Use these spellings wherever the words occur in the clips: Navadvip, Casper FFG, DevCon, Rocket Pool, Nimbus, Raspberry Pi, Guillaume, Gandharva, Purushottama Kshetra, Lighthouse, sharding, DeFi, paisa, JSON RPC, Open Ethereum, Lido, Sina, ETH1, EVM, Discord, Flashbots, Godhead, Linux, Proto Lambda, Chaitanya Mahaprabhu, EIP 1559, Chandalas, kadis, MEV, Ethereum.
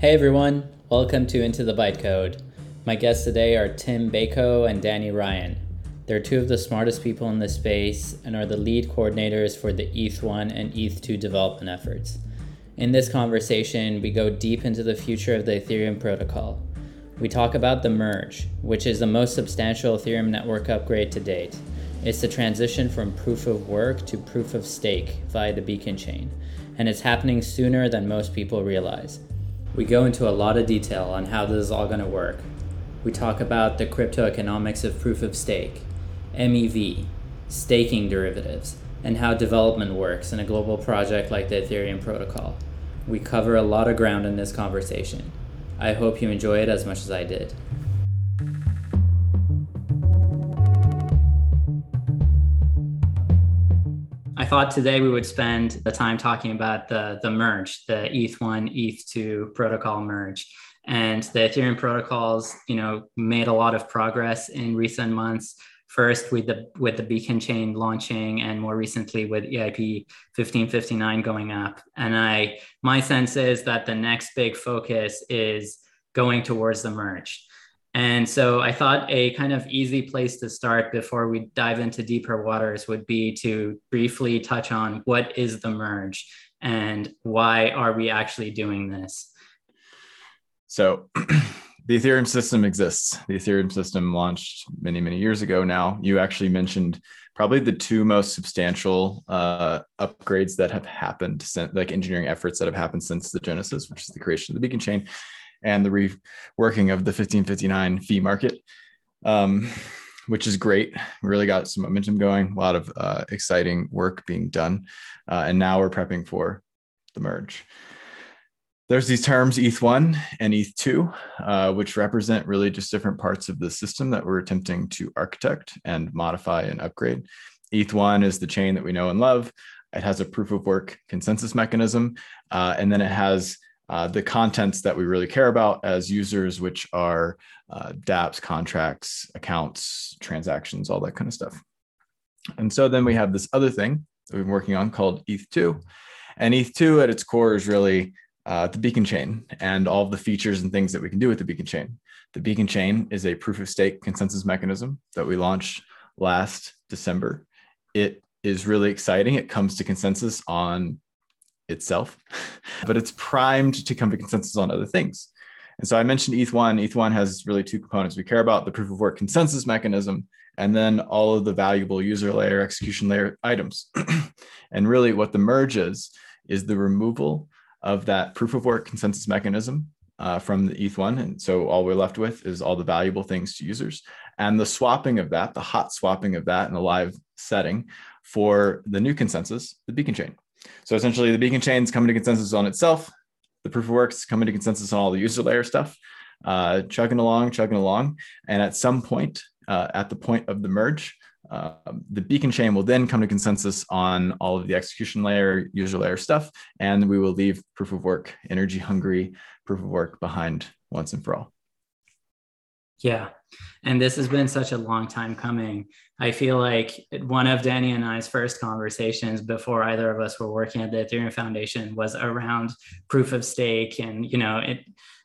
Hey everyone, welcome to Into the Bytecode. My guests today are Tim Bako and Danny Ryan. They're two of the smartest people in this space and are the lead coordinators for the ETH1 and ETH2 development efforts. In this conversation, we go deep into the future of the Ethereum protocol. We talk about the merge, which is the most substantial Ethereum network upgrade to date. It's the transition from proof of work to proof of stake via the Beacon Chain, and it's happening sooner than most people realize. We go into a lot of detail on how this is all going to work. We talk about the crypto economics of proof of stake, MEV, staking derivatives, and how development works in a global project like the Ethereum protocol. We cover a lot of ground in this conversation. I hope you enjoy it as much as I did. I thought today we would spend the time talking about the merge, the ETH1, ETH2 protocol merge. And the Ethereum protocols, made a lot of progress in recent months. First with the Beacon Chain launching, and more recently with EIP 1559 going up. And my sense is that the next big focus is going towards the merge. And so I thought a kind of easy place to start before we dive into deeper waters would be to briefly touch on what is the merge and why are we actually doing this? So the Ethereum system exists. The Ethereum system launched many, many years ago now. You actually mentioned probably the two most substantial upgrades that have happened, like engineering efforts that have happened since the genesis, which is the creation of the Beacon Chain, and the reworking of the 1559 fee market, which is great. We really got some momentum going, a lot of exciting work being done. And now we're prepping for the merge. There's these terms ETH1 and ETH2, which represent really just different parts of the system that we're attempting to architect and modify and upgrade. ETH1 is the chain that we know and love. It has a proof of work consensus mechanism, and then it has the contents that we really care about as users, which are dApps, contracts, accounts, transactions, all that kind of stuff. And so then we have this other thing that we've been working on called ETH2. And ETH2 at its core is really the Beacon Chain and all of the features and things that we can do with the Beacon Chain. The Beacon Chain is a proof of stake consensus mechanism that we launched last December. It is really exciting. It comes to consensus on itself, but it's primed to come to consensus on other things. And so I mentioned ETH1. ETH1 has really two components we care about: the proof of work consensus mechanism, and then all of the valuable user layer, execution layer items. And really what the merge is the removal of that proof of work consensus mechanism from the ETH1. And so all we're left with is all the valuable things to users, and the swapping of that, the hot swapping of that in a live setting for the new consensus, the Beacon Chain. So essentially the Beacon Chain is coming to consensus on itself. The proof of work is coming to consensus on all the user layer stuff, chugging along. And at some point, at the point of the merge, the Beacon Chain will then come to consensus on all of the execution layer, user layer stuff, and we will leave proof of work, energy hungry proof of work behind once and for all. Yeah. And this has been such a long time coming. I feel like one of Danny and I's first conversations before either of us were working at the Ethereum Foundation was around proof of stake and,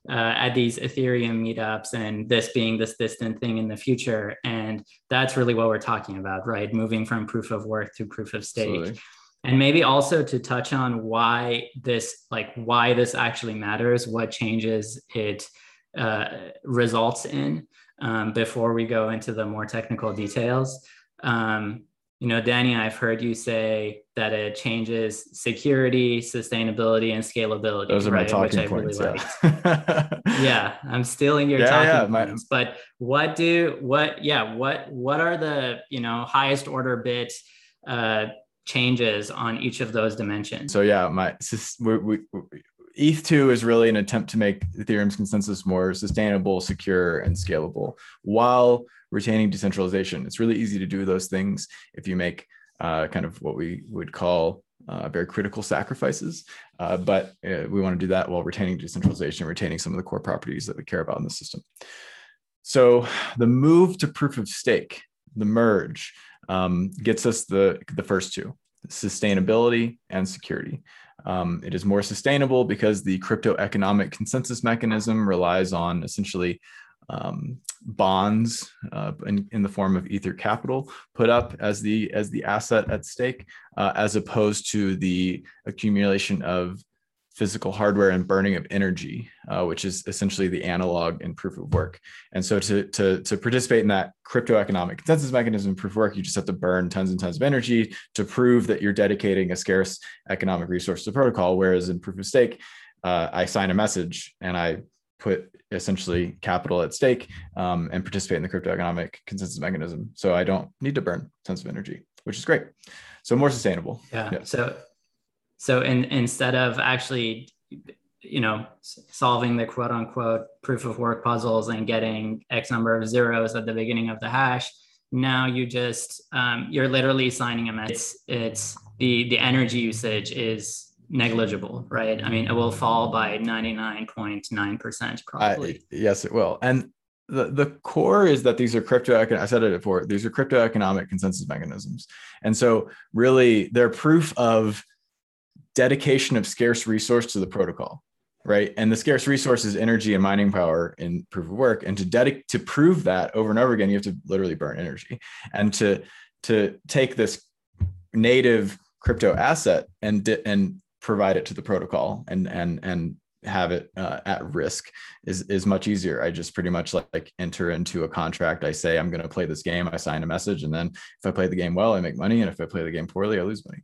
at these Ethereum meetups and this being this distant thing in the future. And that's really what we're talking about, right? Moving from proof of work to proof of stake. Absolutely. And maybe also to touch on why this actually matters, what changes it results in before we go into the more technical details. Danny, I've heard you say that it changes security, sustainability, and scalability. Those are my talking points. Really yeah. Yeah, I'm stealing your talking points. But what are the highest order bit changes on each of those dimensions? So yeah, ETH2 is really an attempt to make Ethereum's consensus more sustainable, secure, and scalable while retaining decentralization. It's really easy to do those things if you make kind of what we would call very critical sacrifices. But we want to do that while retaining decentralization, retaining some of the core properties that we care about in the system. So the move to proof of stake, the merge, gets us the first two. sustainability, and security. It is more sustainable because the crypto economic consensus mechanism relies on essentially bonds in the form of Ether capital put up as the asset at stake, as opposed to the accumulation of physical hardware and burning of energy, which is essentially the analog in proof of work. And so to participate in that crypto economic consensus mechanism in proof of work, you just have to burn tons and tons of energy to prove that you're dedicating a scarce economic resource to protocol. Whereas in proof of stake, I sign a message and I put essentially capital at stake and participate in the crypto economic consensus mechanism. So I don't need to burn tons of energy, which is great. So more sustainable. Yeah. Yes. So instead of actually, you know, solving the quote unquote proof of work puzzles and getting X number of zeros at the beginning of the hash, now you just, you're literally signing a message. It's the energy usage is negligible, right? I mean, it will fall by 99.9% probably. Yes, it will. And the core is that these are I said it before, these are crypto economic consensus mechanisms. And so really they're proof of dedication of scarce resource to the protocol, right? And the scarce resource is energy and mining power in proof of work. And to prove that over and over again, you have to literally burn energy. And to take this native crypto asset and provide it to the protocol and have it at risk is much easier. I just pretty much like enter into a contract. I say, I'm going to play this game. I sign a message. And then if I play the game well, I make money. And if I play the game poorly, I lose money.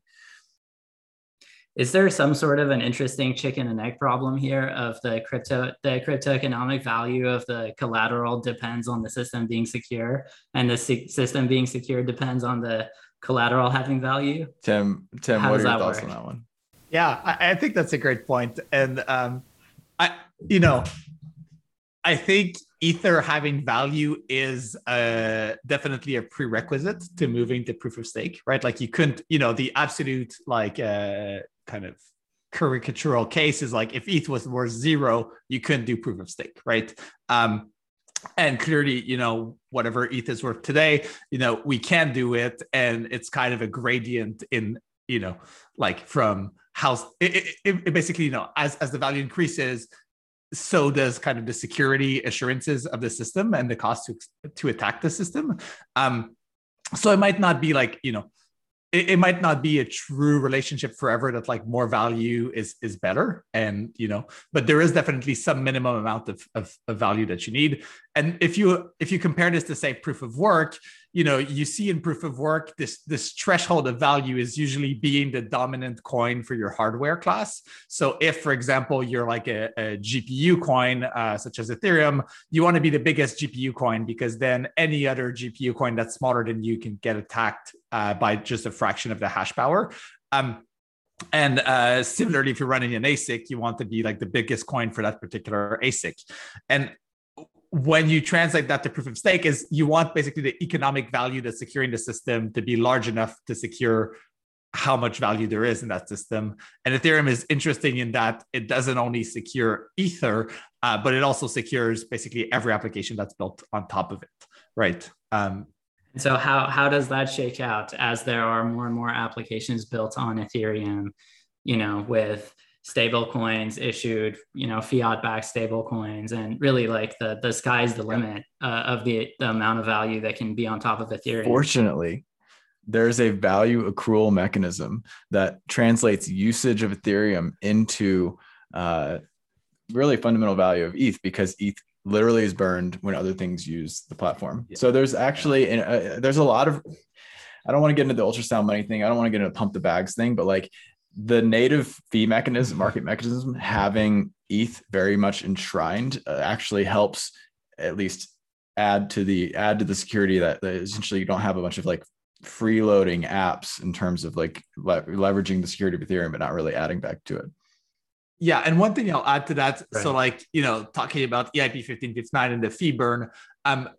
Is there some sort of an interesting chicken and egg problem here of the crypto economic value of the collateral depends on the system being secure, and the system being secure depends on the collateral having value? Tim, how what are your thoughts on that one? Yeah, I think that's a great point. And I think Ether having value is definitely a prerequisite to moving to proof of stake, right? Like you couldn't, the absolute kind of caricatural case is like if ETH was worth zero, you couldn't do proof of stake, right? And clearly, whatever ETH is worth today, we can do it. And it's kind of a gradient in, from how it basically, as the value increases, so does kind of the security assurances of the system and the cost to attack the system. So it might not be it might not be a true relationship forever that like more value is better. And, but there is definitely some minimum amount of value that you need. And if you compare this to say proof of work, you see in proof of work, this threshold of value is usually being the dominant coin for your hardware class. So if, for example, you're like a GPU coin, such as Ethereum, you want to be the biggest GPU coin because then any other GPU coin that's smaller than you can get attacked by just a fraction of the hash power. And similarly, if you're running an ASIC, you want to be like the biggest coin for that particular ASIC. And when you translate that to proof of stake is you want basically the economic value that's securing the system to be large enough to secure how much value there is in that system. And Ethereum is interesting in that it doesn't only secure Ether, but it also secures basically every application that's built on top of it, right? So how does that shake out as there are more and more applications built on Ethereum, with stable coins issued, fiat-backed stable coins, and really like the sky's the limit of the amount of value that can be on top of Ethereum. Fortunately, there's a value accrual mechanism that translates usage of Ethereum into really fundamental value of ETH because ETH literally is burned when other things use the platform. Yeah. So there's actually, there's a lot of, I don't want to get into the ultrasound money thing. I don't want to get into the pump the bags thing, but like, the native fee mechanism, market mechanism, having ETH very much enshrined actually helps at least add to the security that essentially you don't have a bunch of like freeloading apps in terms of like leveraging the security of Ethereum, but not really adding back to it. Yeah. And one thing I'll add to that. Right. So like, talking about EIP 1559 and the fee burn,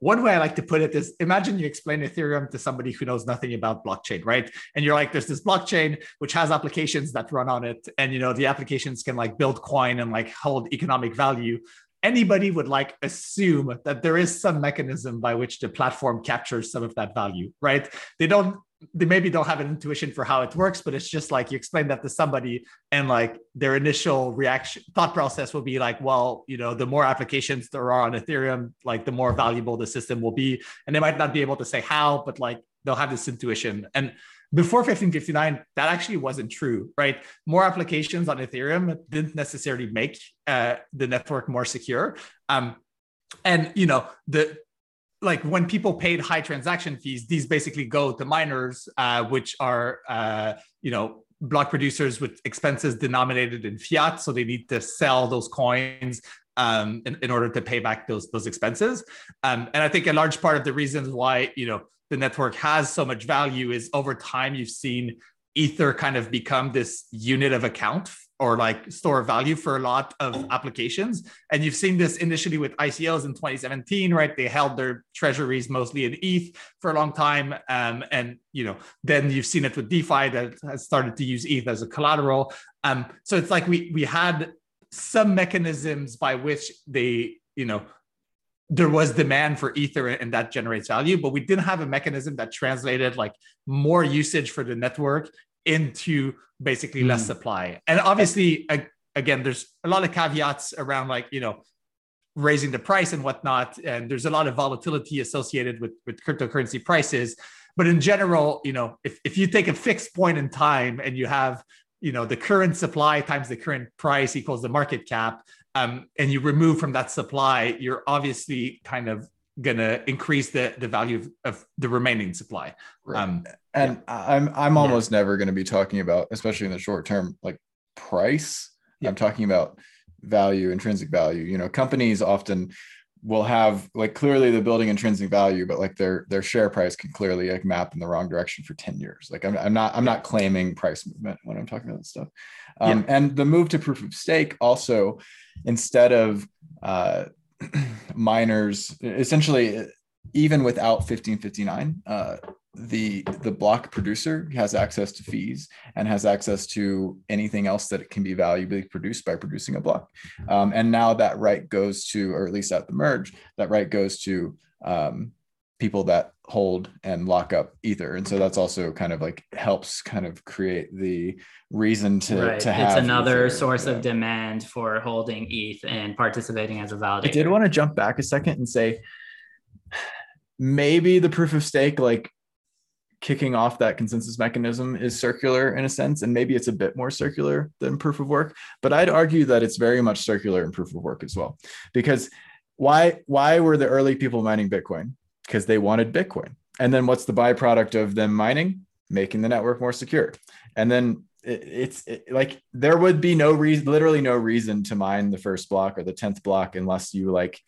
one way I like to put it is imagine you explain Ethereum to somebody who knows nothing about blockchain, right? And you're like, there's this blockchain, which has applications that run on it. And, the applications can like build coin and like hold economic value. Anybody would like assume that there is some mechanism by which the platform captures some of that value, right? They don't they maybe don't have an intuition for how it works, but it's just like you explain that to somebody and like their initial reaction thought process will be like, well, you know, the more applications there are on Ethereum, like the more valuable the system will be. And they might not be able to say how, but like they'll have this intuition. And before 1559, that actually wasn't true, right? More applications on Ethereum didn't necessarily make the network more secure. And, you know, the like when people paid high transaction fees, these basically go to miners, which are, you know, block producers with expenses denominated in fiat. So they need to sell those coins in order to pay back those expenses. And I think a large part of the reasons why, you know, the network has so much value is over time, you've seen Ether kind of become this unit of account or like store of value for a lot of applications. And you've seen this initially with ICOs in 2017, right? They held their treasuries mostly in ETH for a long time. And, you know, then you've seen it with DeFi that has started to use ETH as a collateral. So it's like we had some mechanisms by which they, you know, there was demand for Ether and that generates value, but we didn't have a mechanism that translated like more usage for the network into basically less supply. And obviously, again, there's a lot of caveats around like, you know, raising the price and whatnot. And there's a lot of volatility associated with cryptocurrency prices. But in general, you know, if you take a fixed point in time and you have, you know, the current supply times the current price equals the market cap, and you remove from that supply, you're obviously kind of going to increase the value of the remaining supply. Right. I'm almost never going to be talking about, especially in the short term, like price. Yeah. I'm talking about value, intrinsic value. You know, companies often will have like clearly they're building intrinsic value, but like their share price can clearly like map in the wrong direction for 10 years. Like I'm not claiming price movement when I'm talking about this stuff. And the move to proof of stake also, instead of miners, essentially, even without 1559, the block producer has access to fees and has access to anything else that can be valuably produced by producing a block. And now that right goes to, or at least at the merge, that right goes to people that hold and lock up Ether. And so that's also kind of like helps kind of create the reason to have. It's another Ether, source of demand for holding ETH and participating as a validator. I did want to jump back a second and say, maybe the proof of stake, like kicking off that consensus mechanism is circular in a sense, and maybe it's a bit more circular than proof of work, but I'd argue that it's very much circular in proof of work as well. Because why were the early people mining Bitcoin? Because they wanted Bitcoin. And then what's the byproduct of them mining? Making the network more secure. And then it's like, there would be no reason, literally no reason to mine the first block or the 10th block unless you like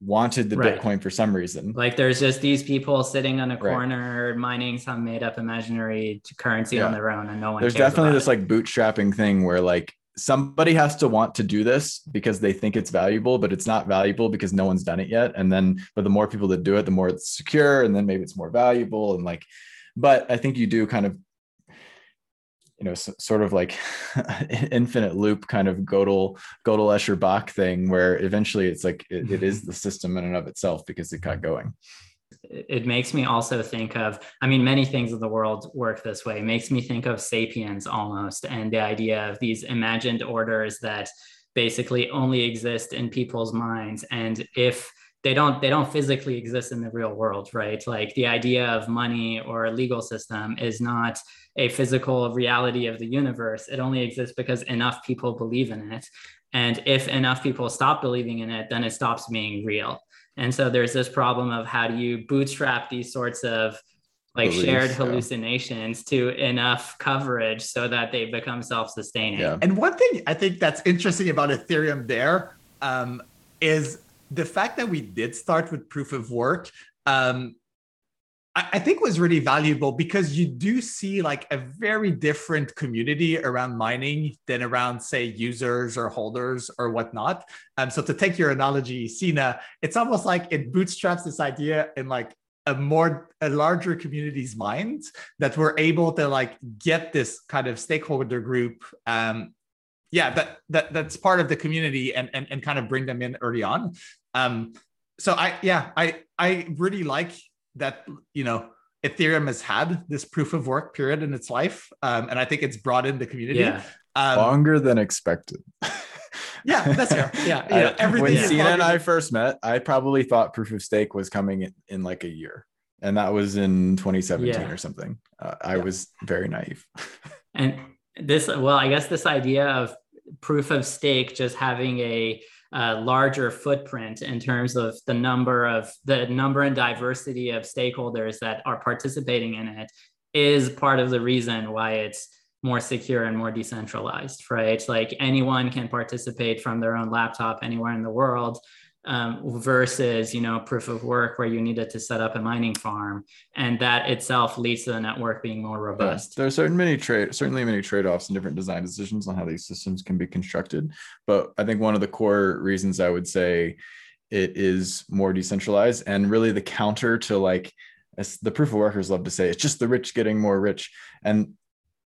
wanted the right Bitcoin for some reason. Like there's just these people sitting on a corner mining some made up imaginary currency on their own and no one cares. There's definitely this like bootstrapping thing where like somebody has to want to do this because they think it's valuable, but it's not valuable because no one's done it yet. And then, but the more people that do it, the more it's secure and then maybe it's more valuable. And like, but I think you do kind of, you know, sort of like infinite loop kind of Gödel Escher Bach thing where eventually it's like, it is the system in and of itself because it got going. It makes me also think of, I mean, many things in the world work this way. It makes me think of Sapiens almost, and the idea of these imagined orders that basically only exist in people's minds. And if they don't physically exist in the real world, right? Like the idea of money or a legal system is not a physical reality of the universe. It only exists because enough people believe in it. And if enough people stop believing in it, then it stops being real. And so there's this problem of how do you bootstrap these sorts of like beliefs, shared hallucinations to enough coverage so that they become self-sustaining. Yeah. And one thing I think that's interesting about Ethereum there is the fact that we did start with proof of work. I think was really valuable because you do see like a very different community around mining than around say users or holders or whatnot. So to take your analogy, Sina, it's almost like it bootstraps this idea in like a larger community's minds that we're able to like get this kind of stakeholder group. That's part of the community and kind of bring them in early on. So I really like that, you know, Ethereum has had this proof of work period in its life. And I think it's brought in the community. Yeah. Longer than expected. Yeah, that's fair. Yeah. When Sina and I first met, I probably thought proof of stake was coming in like a year. And that was in 2017 or something. I was very naive. And this, well, I guess this idea of proof of stake just having a larger footprint in terms of the number and diversity of stakeholders that are participating in it is part of the reason why it's more secure and more decentralized, right? Like anyone can participate from their own laptop anywhere in the world. Versus, proof of work where you needed to set up a mining farm. And that itself leads to the network being more robust. Yeah. There are certainly many trade-offs and different design decisions on how these systems can be constructed. But I think one of the core reasons I would say it is more decentralized, and really the counter to, like, as the proof of workers love to say, it's just the rich getting more rich. And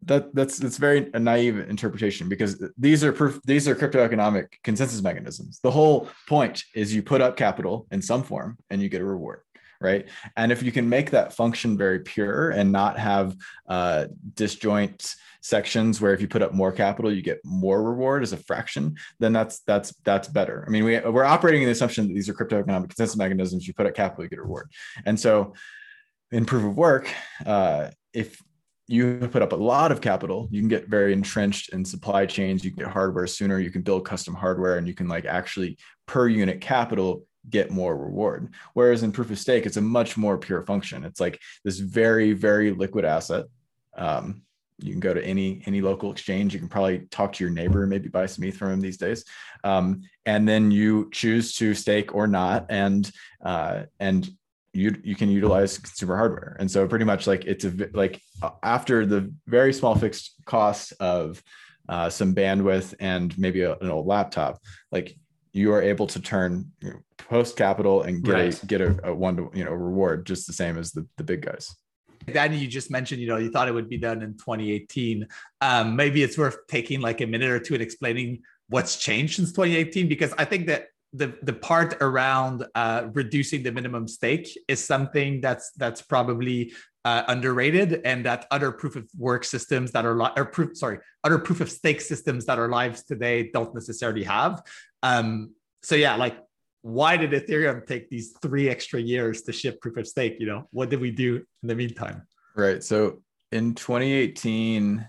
that's very a naive interpretation, because these are crypto economic consensus mechanisms. The whole point is you put up capital in some form and you get a reward, right? And if you can make that function very pure and not have disjoint sections where if you put up more capital you get more reward as a fraction, then that's better. I mean, we're operating in the assumption that these are crypto economic consensus mechanisms. You put up capital, you get a reward. And so in proof of work, if you put up a lot of capital, you can get very entrenched in supply chains, you can get hardware sooner, you can build custom hardware, and you can, like, actually per unit capital get more reward. Whereas in proof of stake, it's a much more pure function. It's like this very, very liquid asset. You can go to any local exchange. You can probably talk to your neighbor, maybe buy some ETH from him these days. And then you choose to stake or not, and you can utilize consumer hardware. And so pretty much, like, it's after the very small fixed cost of some bandwidth and maybe an old laptop, like, you are able to turn post capital and get a one to reward, just the same as the big guys. Danny, you just mentioned, you thought it would be done in 2018. Maybe it's worth taking like a minute or two and explaining what's changed since 2018, because I think that the part around reducing the minimum stake is something that's probably underrated, and that other proof of work systems that are other proof of stake systems that are live today don't necessarily have. Why did Ethereum take these 3 extra years to ship proof of stake? What did we do in the meantime? Right. So in 2018.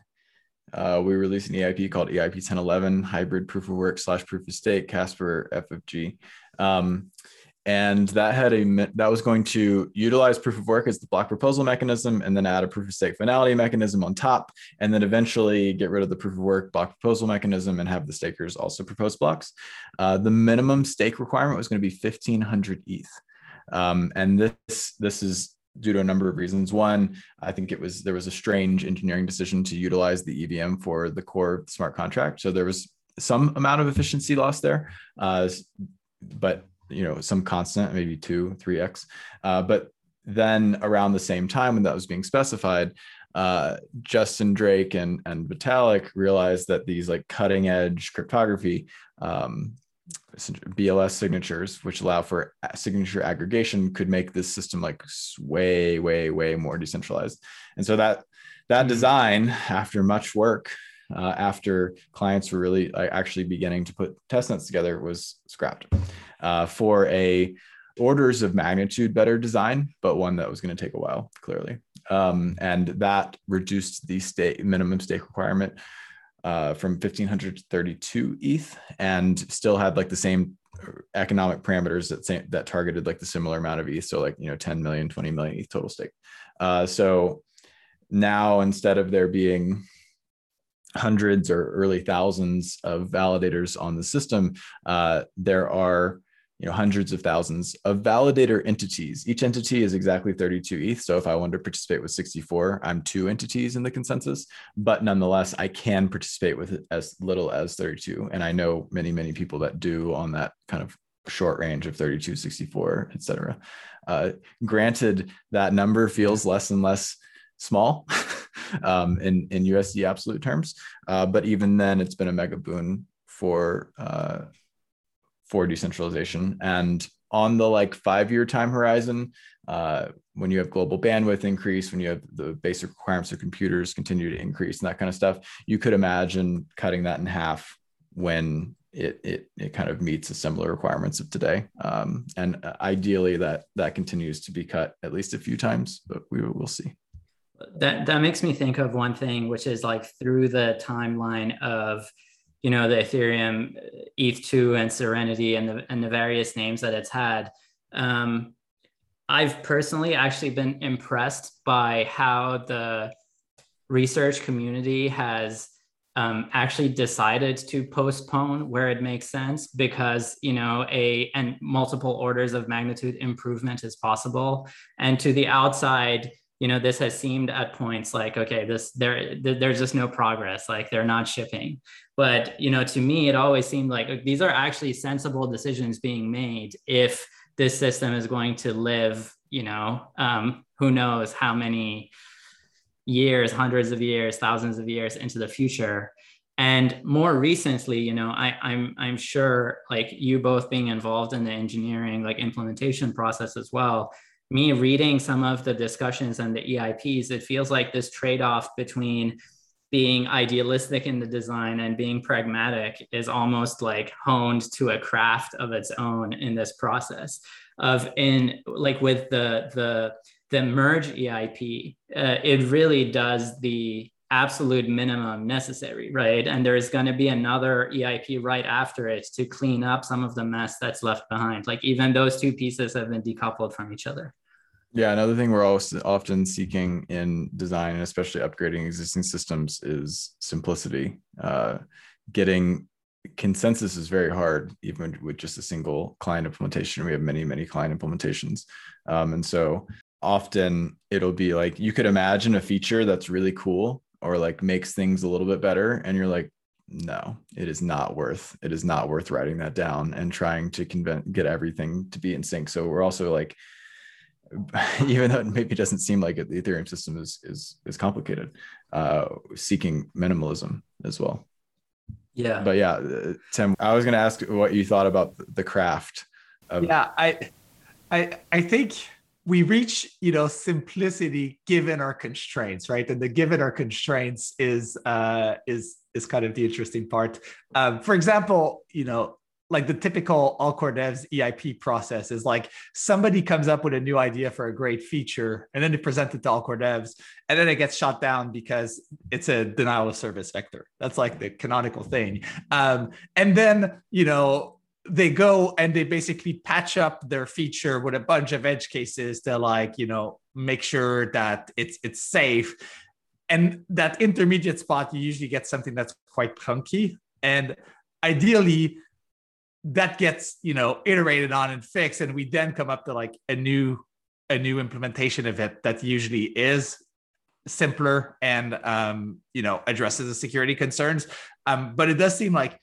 We released an EIP called EIP 1011, hybrid proof of work / proof of stake, Casper FFG. And that was going to utilize proof of work as the block proposal mechanism, and then add a proof of stake finality mechanism on top, and then eventually get rid of the proof of work block proposal mechanism and have the stakers also propose blocks. The minimum stake requirement was going to be 1,500 ETH. And this is due to a number of reasons. One, I think there was a strange engineering decision to utilize the EVM for the core smart contract. So there was some amount of efficiency loss there, but some constant, maybe 2-3x. But then around the same time when that was being specified, Justin Drake and Vitalik realized that these, like, cutting edge cryptography, BLS signatures, which allow for signature aggregation, could make this system like way, way, way more decentralized. And so that design, after much work, after clients were really actually beginning to put testnets together, was scrapped for a orders of magnitude better design, but one that was going to take a while, clearly. And that reduced the minimum stake requirement from 1,500 to 32 ETH, and still had like the same economic parameters that targeted like the similar amount of ETH. So 10 million, 20 million ETH total stake. So now, instead of there being hundreds or early thousands of validators on the system, there are hundreds of thousands of validator entities. Each entity is exactly 32 ETH. So if I wanted to participate with 64, I'm 2 entities in the consensus, but nonetheless, I can participate with as little as 32. And I know many, many people that do on that kind of short range of 32, 64, et cetera. Granted, that number feels less and less small in USD absolute terms. But even then, it's been a mega boon for decentralization. And on the 5-year time horizon, when you have global bandwidth increase, when you have the basic requirements of computers continue to increase and that kind of stuff, you could imagine cutting that in half when it kind of meets the similar requirements of today. And ideally that continues to be cut at least a few times, but we'll see. That makes me think of one thing, which is like through the timeline of, you know, the Ethereum, ETH2 and Serenity and the various names that it's had. I've personally actually been impressed by how the research community has actually decided to postpone where it makes sense, because, you know, and multiple orders of magnitude improvement is possible. And to the outside, you know, this has seemed at points like, okay, there's just no progress, like they're not shipping. But, you know, to me, it always seemed like these are actually sensible decisions being made if this system is going to live, you know, who knows how many years, hundreds of years, thousands of years into the future. And more recently, you know, I'm sure, like you both being involved in the engineering, like implementation process as well, me reading some of the discussions and the EIPs, it feels like this trade-off between being idealistic in the design and being pragmatic is almost like honed to a craft of its own in this process of with the merge EIP, it really does the absolute minimum necessary, right? And there's going to be another EIP right after it to clean up some of the mess that's left behind. Like even those two pieces have been decoupled from each other. Yeah, another thing we're also often seeking in design, and especially upgrading existing systems, is simplicity. Getting consensus is very hard, even with just a single client implementation. We have many, many client implementations. And so often it'll be like, you could imagine a feature that's really cool or like makes things a little bit better. And you're like, no, it is not worth writing that down and trying to get everything to be in sync. So we're also like, even though it maybe doesn't seem like it, the Ethereum system is complicated, seeking minimalism as well. Yeah. But yeah, Tim, I was going to ask what you thought about the craft. Yeah, I think we reach, you know, simplicity given our constraints, right? And the given our constraints is kind of the interesting part. For example, you know, like the typical all core devs EIP process is like somebody comes up with a new idea for a great feature and then they present it to all core devs and then it gets shot down because it's a denial of service vector. That's like the canonical thing. And then, you know, they go and they basically patch up their feature with a bunch of edge cases to, like, you know, make sure that it's safe. And that intermediate spot, you usually get something that's quite clunky. And ideally, that gets, you know, iterated on and fixed, and we then come up to like a new implementation of it that usually is simpler and you know, addresses the security concerns. But it does seem like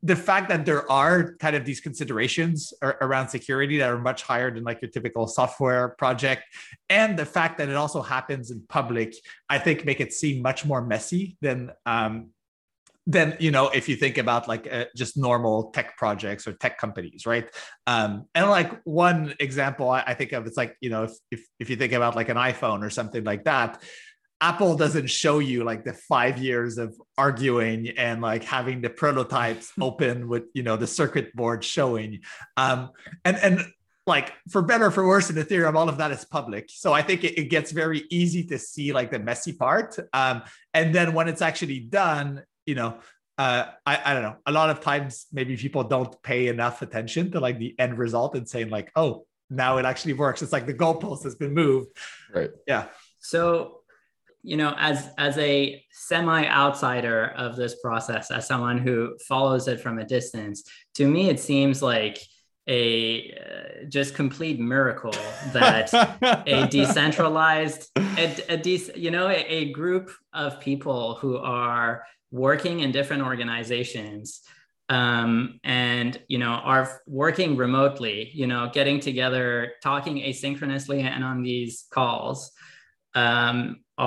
the fact that there are kind of these considerations around security that are much higher than like your typical software project, and the fact that it also happens in public, I think make it seem much more messy than you know, if you think about like just normal tech projects or tech companies, right? And like one example I think of, it's like, you know, if you think about like an iPhone or something like that, Apple doesn't show you like the 5 years of arguing and like having the prototypes open with, you know, the circuit board showing. And like for better or for worse in Ethereum, all of that is public. So I think it gets very easy to see like the messy part. And then when it's actually done, you know, I don't know, a lot of times maybe people don't pay enough attention to like the end result and saying like, oh, now it actually works. It's like the goalpost has been moved. Right. Yeah. So, you know, as a semi-outsider of this process, as someone who follows it from a distance, to me, it seems like a just complete miracle that a group of people who are working in different organizations and, you know, are working remotely, you know, getting together, talking asynchronously and on these calls,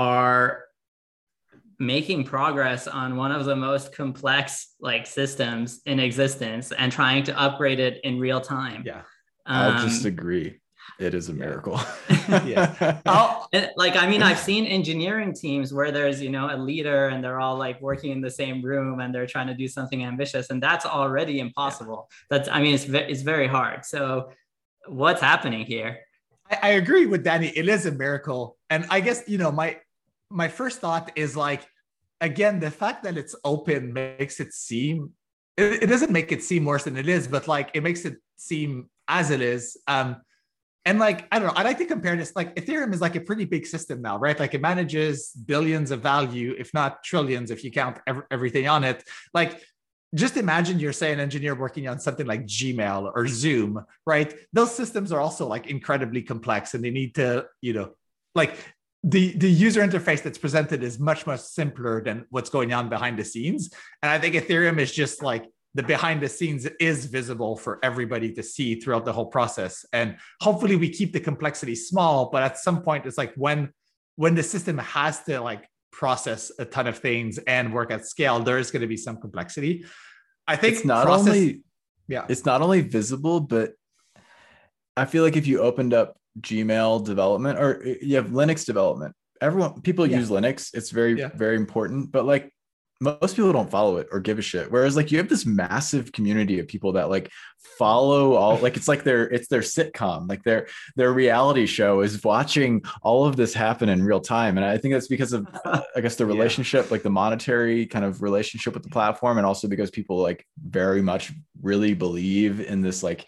are making progress on one of the most complex like systems in existence and trying to upgrade it in real time. Yeah, I'll just agree. It is a miracle. Yeah. Like, I mean, I've seen engineering teams where there's, you know, a leader and they're all like working in the same room and they're trying to do something ambitious, and that's already impossible. Yeah. That's, I mean, it's very hard. So what's happening here? I agree with Danny. It is a miracle. And I guess, you know, my first thought is like, again, the fact that it's open makes it seem, it doesn't make it seem worse than it is, but like, it makes it seem as it is. And like, I don't know, I like to compare this, like Ethereum is like a pretty big system now, right? Like it manages billions of value, if not trillions, if you count everything on it. Like, just imagine you're, say, an engineer working on something like Gmail or Zoom, right? Those systems are also like incredibly complex, and they need to, you know, like the user interface that's presented is much, much simpler than what's going on behind the scenes. And I think Ethereum is just like, the behind the scenes is visible for everybody to see throughout the whole process. And hopefully we keep the complexity small, but at some point it's like when the system has to like process a ton of things and work at scale, there is going to be some complexity. I think it's not only, yeah, it's not only visible, but I feel like if you opened up Gmail development, or you have Linux development, people use Linux. It's very, very important, but like most people don't follow it or give a shit. Whereas like you have this massive community of people that like follow all, like it's like their sitcom, like their reality show is watching all of this happen in real time. And I think that's because of, I guess, the relationship, like the monetary kind of relationship with the platform. And also because people like very much really believe in this, like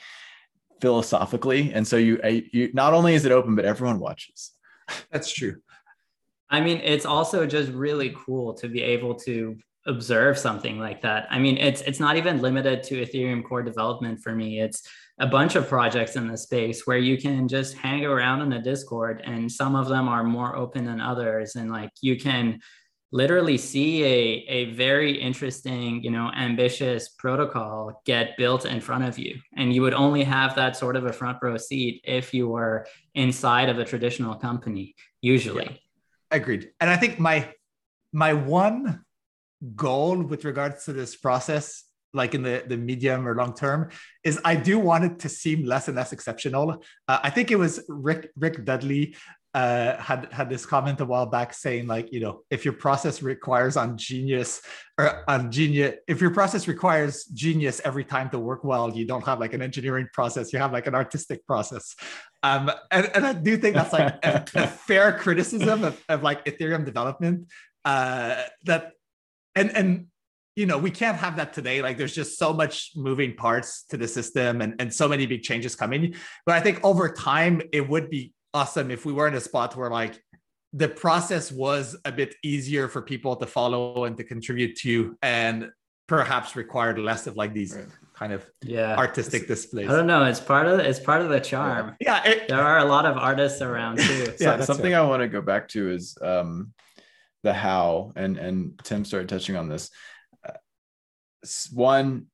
philosophically. And so you not only is it open, but everyone watches. That's true. I mean, it's also just really cool to be able to observe something like that. I mean, it's not even limited to Ethereum core development for me. It's a bunch of projects in the space where you can just hang around in the Discord, and some of them are more open than others. And like, you can literally see a very interesting, you know, ambitious protocol get built in front of you. And you would only have that sort of a front row seat if you were inside of a traditional company, usually. Yeah. Agreed. And I think my one goal with regards to this process, like in the medium or long term, is I do want it to seem less and less exceptional. I think it was Rick Dudley had this comment a while back saying, like, you know, if your process requires if your process requires genius every time to work well, you don't have like an engineering process, you have like an artistic process. And I do think that's like a fair criticism of like Ethereum development, that you know, we can't have that today. Like there's just so much moving parts to the system and so many big changes coming. But I think over time, it would be awesome if we were in a spot where like the process was a bit easier for people to follow and to contribute to, and perhaps required less of like these kind of artistic displays. I don't know. It's part of the charm. Yeah. There are a lot of artists around too. Yeah, something I want to go back to is the how, and Tim started touching on this. One,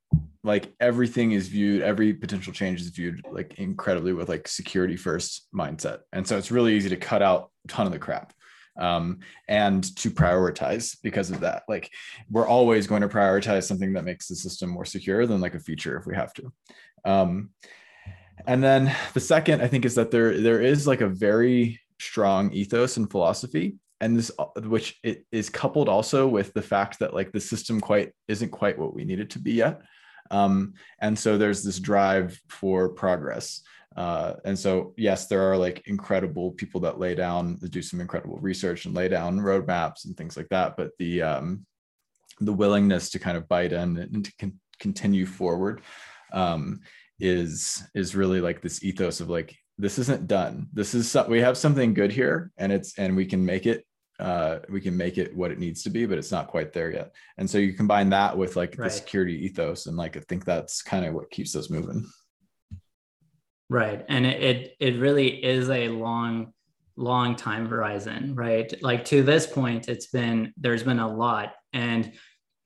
like everything is viewed, every potential change is viewed like incredibly with like security first mindset. And so it's really easy to cut out a ton of the crap and to prioritize because of that. Like we're always going to prioritize something that makes the system more secure than like a feature if we have to. And then the second, I think, is that there is like a very strong ethos and philosophy. And this, which it is coupled also with the fact that like the system isn't quite what we need it to be yet. And so there's this drive for progress. And so, yes, there are like incredible people that do some incredible research and lay down roadmaps and things like that. But the willingness to kind of bite in and to continue forward is really like this ethos of like, this isn't done. We have something good here, and we can make it. We can make it what it needs to be, but it's not quite there yet. And so you combine that with like the security ethos, and like I think that's kind of what keeps us moving. Right, and it really is a long time horizon, right? Like to this point, there's been a lot, and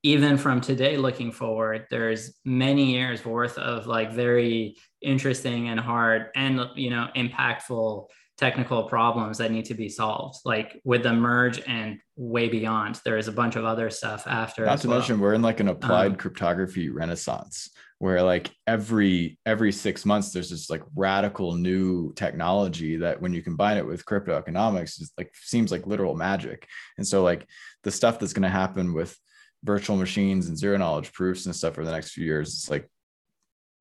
even from today looking forward, there's many years worth of like very interesting and hard and, you know, impactful technical problems that need to be solved, like with the merge and way beyond. There is a bunch of other stuff after. Not to mention, we're in like an applied cryptography renaissance. where like every 6 months, there's this like radical new technology that when you combine it with crypto economics, just like seems like literal magic. And so like the stuff that's going to happen with virtual machines and zero knowledge proofs and stuff for the next few years, it's like,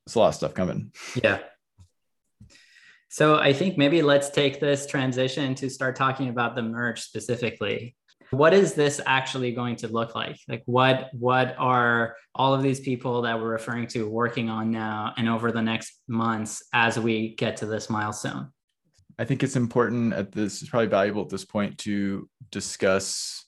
it's a lot of stuff coming. Yeah. So I think maybe let's take this transition to start talking about the merge specifically. What is this actually going to look like? Like what are all of these people that we're referring to working on now and over the next months as we get to this milestone? I think it's important at this, it's probably valuable at this point to discuss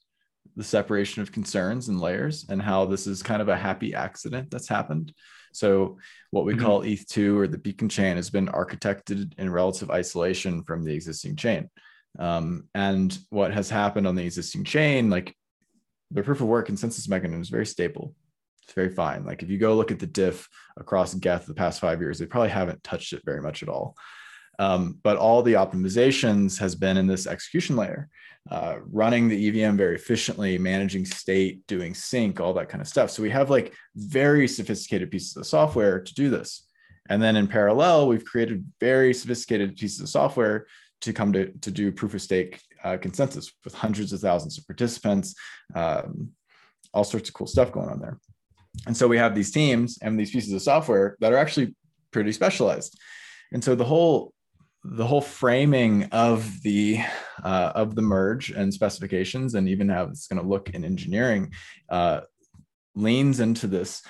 the separation of concerns and layers and how this is kind of a happy accident that's happened. So what we call ETH2 or the Beacon Chain has been architected in relative isolation from the existing chain. And what has happened on the existing chain, like the proof of work consensus mechanism is very stable. It's very fine. Like if you go look at the diff across Geth the past 5 years, they probably haven't touched it very much at all. But all the optimizations has been in this execution layer, running the EVM very efficiently, managing state, doing sync, all that kind of stuff. So we have like very sophisticated pieces of software to do this. And then in parallel, we've created very sophisticated pieces of software to come to do proof of stake consensus with hundreds of thousands of participants, all sorts of cool stuff going on there. And so we have these teams and these pieces of software that are actually pretty specialized. And so the whole framing of the merge and specifications and even how it's going to look in engineering leans into this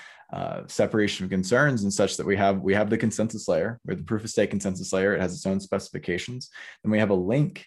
separation of concerns and such that we have the consensus layer or the proof of stake consensus layer. It has its own specifications. And we have a link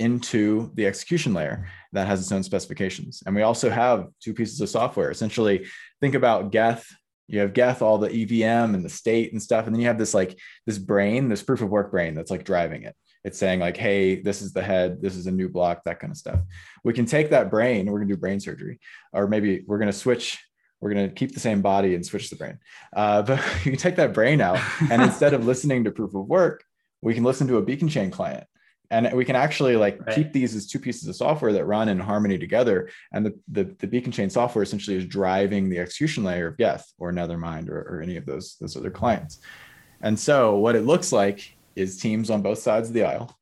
into the execution layer that has its own specifications. And we also have two pieces of software. Essentially, think about Geth. You have Geth, all the EVM and the state and stuff. And then you have this like this brain, this proof of work brain that's like driving it. It's saying like, hey, this is the head, this is a new block, that kind of stuff. We can take that brain, we're gonna do brain surgery, or maybe we're gonna switch. We're going to keep the same body and switch the brain. But you can take that brain out. And instead of listening to proof of work, we can listen to a Beacon Chain client. And we can actually like keep these as two pieces of software that run in harmony together. And the Beacon Chain software essentially is driving the execution layer of Geth or Nethermind or any of those other clients. And so what it looks like is teams on both sides of the aisle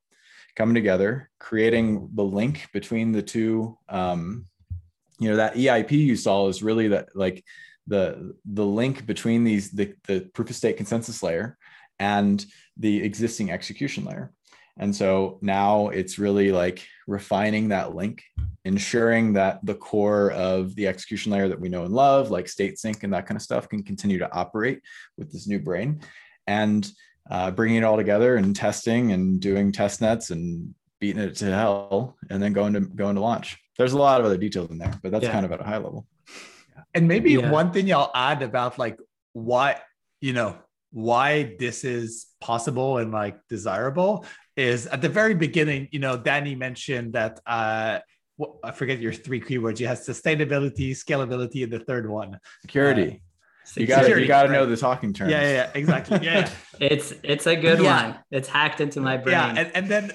coming together, creating the link between the two. You know, that EIP you saw is really that like the link between these the proof of stake consensus layer and the existing execution layer. And so now it's really like refining that link, ensuring that the core of the execution layer that we know and love, like state sync and that kind of stuff, can continue to operate with this new brain, and bringing it all together and testing and doing test nets and beating it to hell and then going to launch. There's a lot of other details in there, but that's kind of at a high level. And maybe one thing I'll add about like why this is possible and like desirable is at the very beginning, you know, Danny mentioned that, I forget your three keywords. You have sustainability, scalability, and the third one. Security. You gotta know the talking terms. Yeah, exactly. Yeah. It's a good one. It's hacked into my brain. Yeah, and then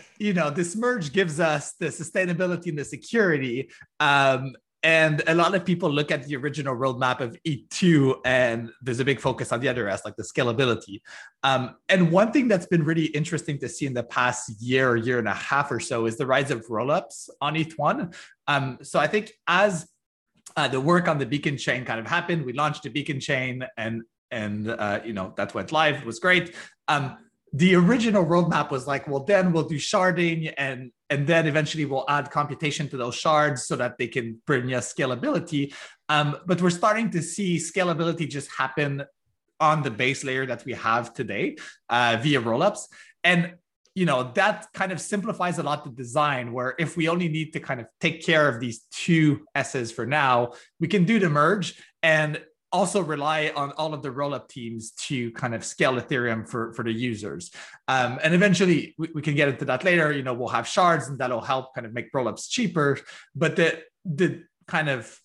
this merge gives us the sustainability and the security. And a lot of people look at the original roadmap of ETH2, and there's a big focus on the other S, like the scalability. And one thing that's been really interesting to see in the past year and a half or so is the rise of rollups on ETH1. So I think as the work on the Beacon Chain kind of happened. We launched the Beacon Chain, and that went live. It was great. The original roadmap was like, well, then we'll do sharding, and then eventually we'll add computation to those shards so that they can bring us scalability. But we're starting to see scalability just happen on the base layer that we have today via rollups, and that kind of simplifies a lot the design, where if we only need to kind of take care of these two S's for now, we can do the merge and also rely on all of the rollup teams to kind of scale Ethereum for the users. And eventually we can get into that later, we'll have shards and that'll help kind of make rollups cheaper. But the kind of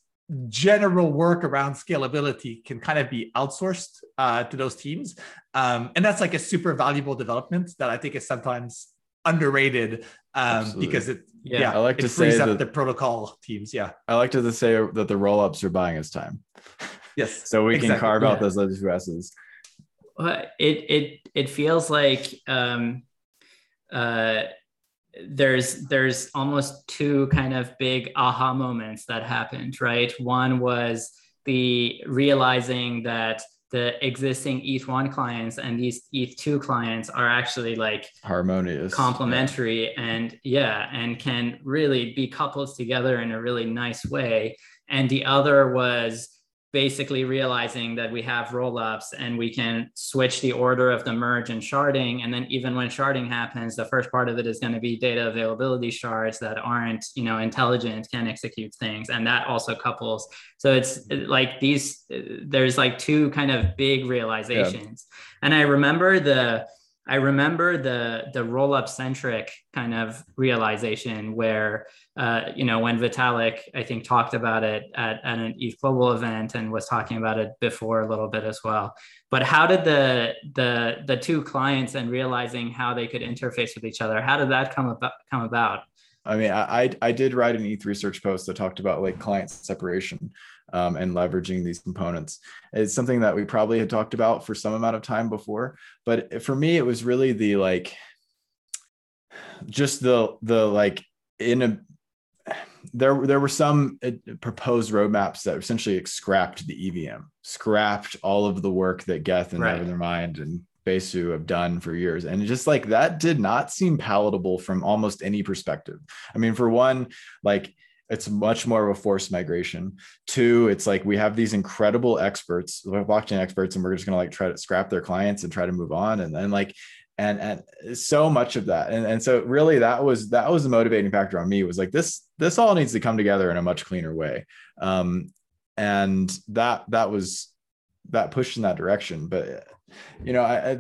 general work around scalability can kind of be outsourced to those teams. And that's like a super valuable development that I think is sometimes underrated because it frees up the protocol teams. Yeah. I like to say that the rollups are buying us time. Yes. So we can carve out those other two S's It feels like there's almost two kind of big aha moments that happened, right? One was the realizing that the existing ETH1 clients and these ETH2 clients are actually like harmonious, complementary, yeah. and can really be coupled together in a really nice way. And the other was basically realizing that we have rollups and we can switch the order of the merge and sharding. And then even when sharding happens, the first part of it is going to be data availability shards that aren't, you know, intelligent, can execute things. And that also couples. So it's like these, there's like two kind of big realizations. Yeah. And I remember the rollup centric kind of realization where, you know, when Vitalik, I think, talked about it at an ETH Global event and was talking about it before a little bit as well. But how did the two clients and realizing how they could interface with each other, how did that come about? I mean, I did write an ETH Research post that talked about like client separation and leveraging these components. It's something that we probably had talked about for some amount of time before, but for me, it was really the like, just the like in a, there were some proposed roadmaps that essentially scrapped the EVM, scrapped all of the work that Geth and right. Nethermind and Besu have done for years. And just like that did not seem palatable from almost any perspective. I mean, for one, like it's much more of a forced migration. Two, it's like we have these incredible experts, blockchain experts, and we're just gonna like try to scrap their clients and try to move on. And then like, and so much of that. And so really that was the motivating factor on me, was like this all needs to come together in a much cleaner way. And that was that push in that direction. But you know,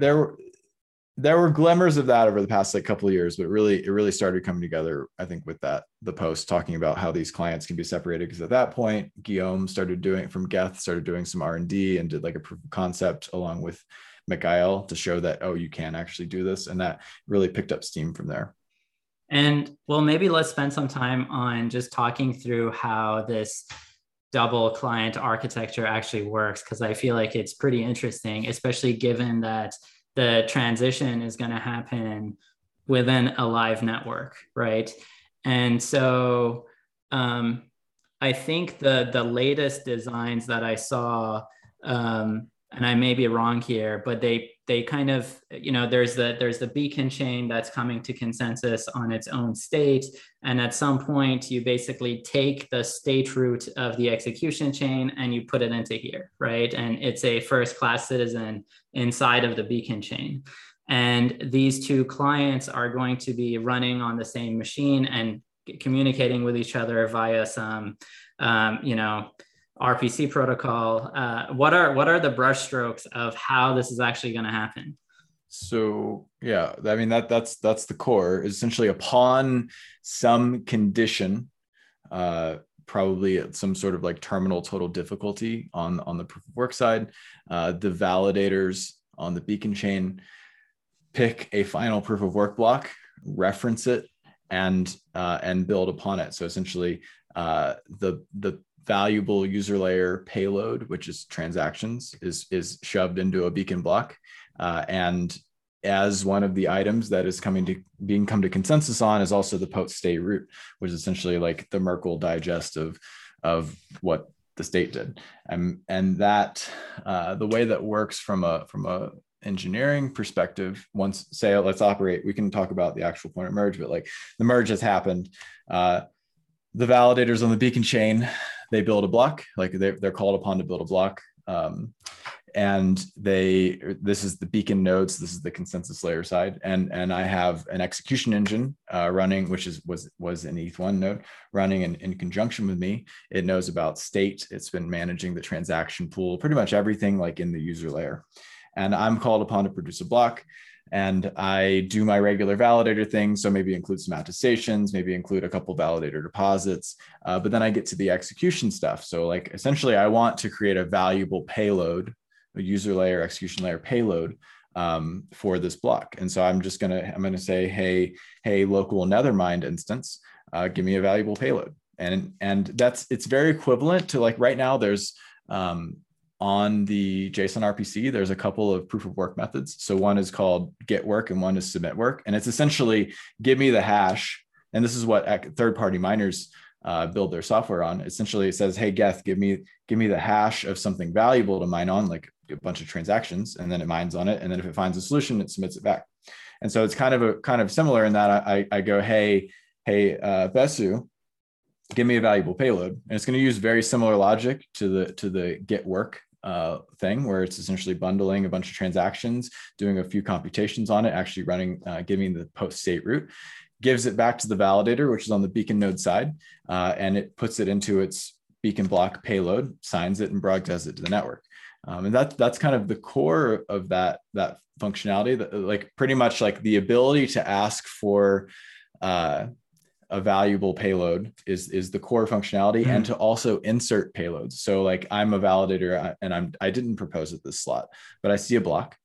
there were glimmers of that over the past like couple of years, but really it really started coming together, I think, with that the post talking about how these clients can be separated. Because at that point, Guillaume from Geth started doing some R&D and did like a proof of concept along with Mikael to show that, oh, you can actually do this, and that really picked up steam from there. And well, maybe let's spend some time on just talking through how this double client architecture actually works, because I feel like it's pretty interesting, especially given that the transition is going to happen within a live network, right? And so I think the latest designs that I saw, and I may be wrong here, but they kind of, you know, there's the Beacon Chain that's coming to consensus on its own state. And at some point you basically take the state root of the execution chain and you put it into here, right? And it's a first class citizen inside of the Beacon Chain. And these two clients are going to be running on the same machine and communicating with each other via some, you know, RPC protocol. What are the brushstrokes of how this is actually going to happen? So yeah, I mean that's the core. Is essentially upon some condition, probably at some sort of like terminal total difficulty on the proof of work side, the validators on the Beacon Chain pick a final proof of work block, reference it, and build upon it. So essentially, the valuable user layer payload, which is transactions, is shoved into a Beacon block. And as one of the items that is being come to consensus on is also the post state root, which is essentially like the Merkle digest of what the state did. And that the way that works from a engineering perspective, once say, let's operate, we can talk about the actual point of merge, but like the merge has happened. The validators on the Beacon Chain, they build a block, like they're called upon to build a block. And this is the Beacon nodes, this is the consensus layer side. And I have an execution engine running, which was an ETH1 node running in conjunction with me. It knows about state, it's been managing the transaction pool, pretty much everything like in the user layer. And I'm called upon to produce a block. And I do my regular validator thing. So maybe include some attestations, maybe include a couple validator deposits, but then I get to the execution stuff. So like, essentially I want to create a valuable payload, a user layer, execution layer payload for this block. And so I'm gonna say, hey, local Nethermind instance, give me a valuable payload. And that's, it's very equivalent to like right now there's, on the JSON RPC, there's a couple of proof of work methods. So one is called get work and one is submit work. And it's essentially, give me the hash. And this is what third-party miners build their software on. Essentially, it says, hey, Geth, give me the hash of something valuable to mine on, like a bunch of transactions, and then it mines on it. And then if it finds a solution, it submits it back. And so it's kind of similar in that I go, hey, Besu, give me a valuable payload. And it's going to use very similar logic to the get work thing, where it's essentially bundling a bunch of transactions, doing a few computations on it, actually running, giving the post state route, gives it back to the validator, which is on the Beacon node side, and it puts it into its Beacon block payload, signs it, and broadcasts it to the network. And that's kind of the core of that functionality, that, like, pretty much like the ability to ask for a valuable payload is the core functionality, and to also insert payloads. So like, I'm a validator, and I didn't propose at this slot, but I see a block.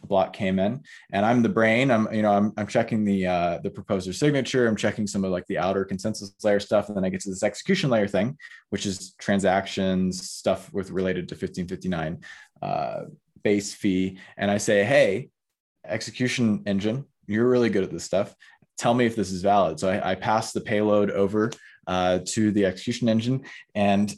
The block came in, and I'm the brain. I'm checking the proposer signature. I'm checking some of like the outer consensus layer stuff, and then I get to this execution layer thing, which is transactions stuff with related to 1559 base fee. And I say, hey, execution engine, you're really good at this stuff. Tell me if this is valid. So I pass the payload over to the execution engine, and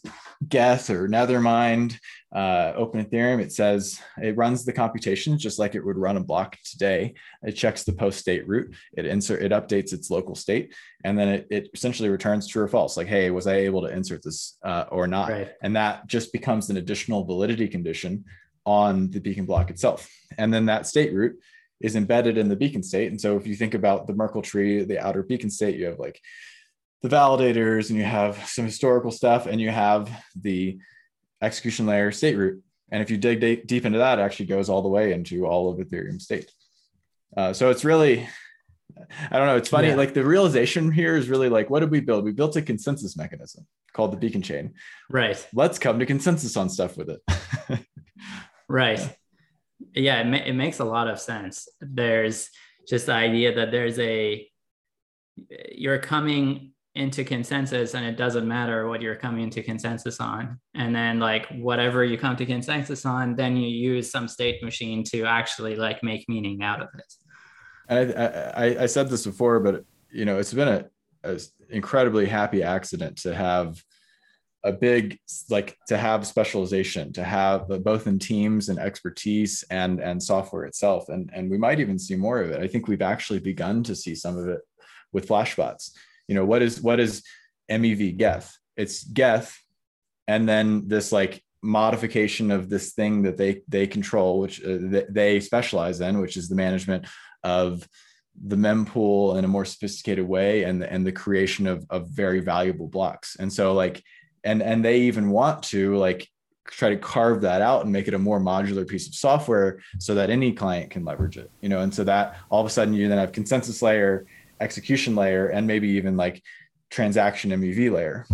Geth or Nethermind, Open Ethereum, it says, it runs the computation just like it would run a block today. It checks the post state route, it updates its local state, and then it essentially returns true or false. Like, hey, was I able to insert this or not? Right. And that just becomes an additional validity condition on the Beacon block itself. And then that state route is embedded in the Beacon state. And so if you think about the Merkle tree, the outer Beacon state, you have like the validators, and you have some historical stuff, and you have the execution layer state root. And if you dig deep into that, it actually goes all the way into all of Ethereum state. So it's really, I don't know, it's funny. Yeah. Like, the realization here is really like, what did we build? We built a consensus mechanism called the Beacon chain. Right. Let's come to consensus on stuff with it. Right. Yeah. Yeah, it makes a lot of sense. There's just the idea that you're coming into consensus, and it doesn't matter what you're coming into consensus on. And then, like, whatever you come to consensus on, then you use some state machine to actually like make meaning out of it. And I said this before, but you know, it's been an incredibly happy accident to have a big, like, to have specialization, to have both in teams and expertise and software itself. And we might even see more of it. I think we've actually begun to see some of it with Flashbots. You know, what is MEV Geth? It's Geth, and then this like modification of this thing that they control, which they specialize in, which is the management of the mempool in a more sophisticated way, and the creation of very valuable blocks. And so like, and they even want to like try to carve that out and make it a more modular piece of software so that any client can leverage it, you know? And so that all of a sudden you then have consensus layer, execution layer, and maybe even like transaction MEV layer.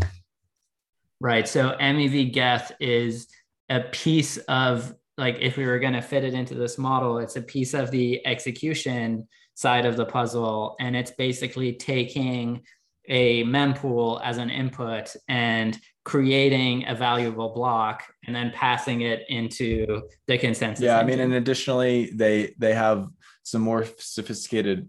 Right, so MEV Geth is a piece of, like, if we were gonna fit it into this model, it's a piece of the execution side of the puzzle. And it's basically taking a mempool as an input and creating a valuable block and then passing it into the consensus. Yeah, engine. I mean, and additionally, they have some more sophisticated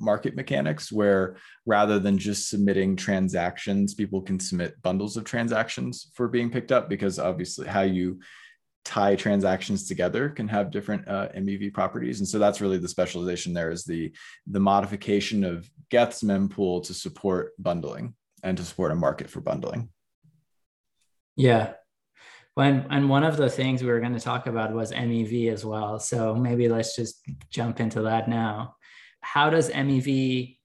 market mechanics where, rather than just submitting transactions, people can submit bundles of transactions for being picked up, because obviously how you tie transactions together can have different MEV properties. And so that's really the specialization there, is the modification of Geth's mempool to support bundling and to support a market for bundling. Yeah. And one of the things we were going to talk about was MEV as well. So maybe let's just jump into that now. How does MEV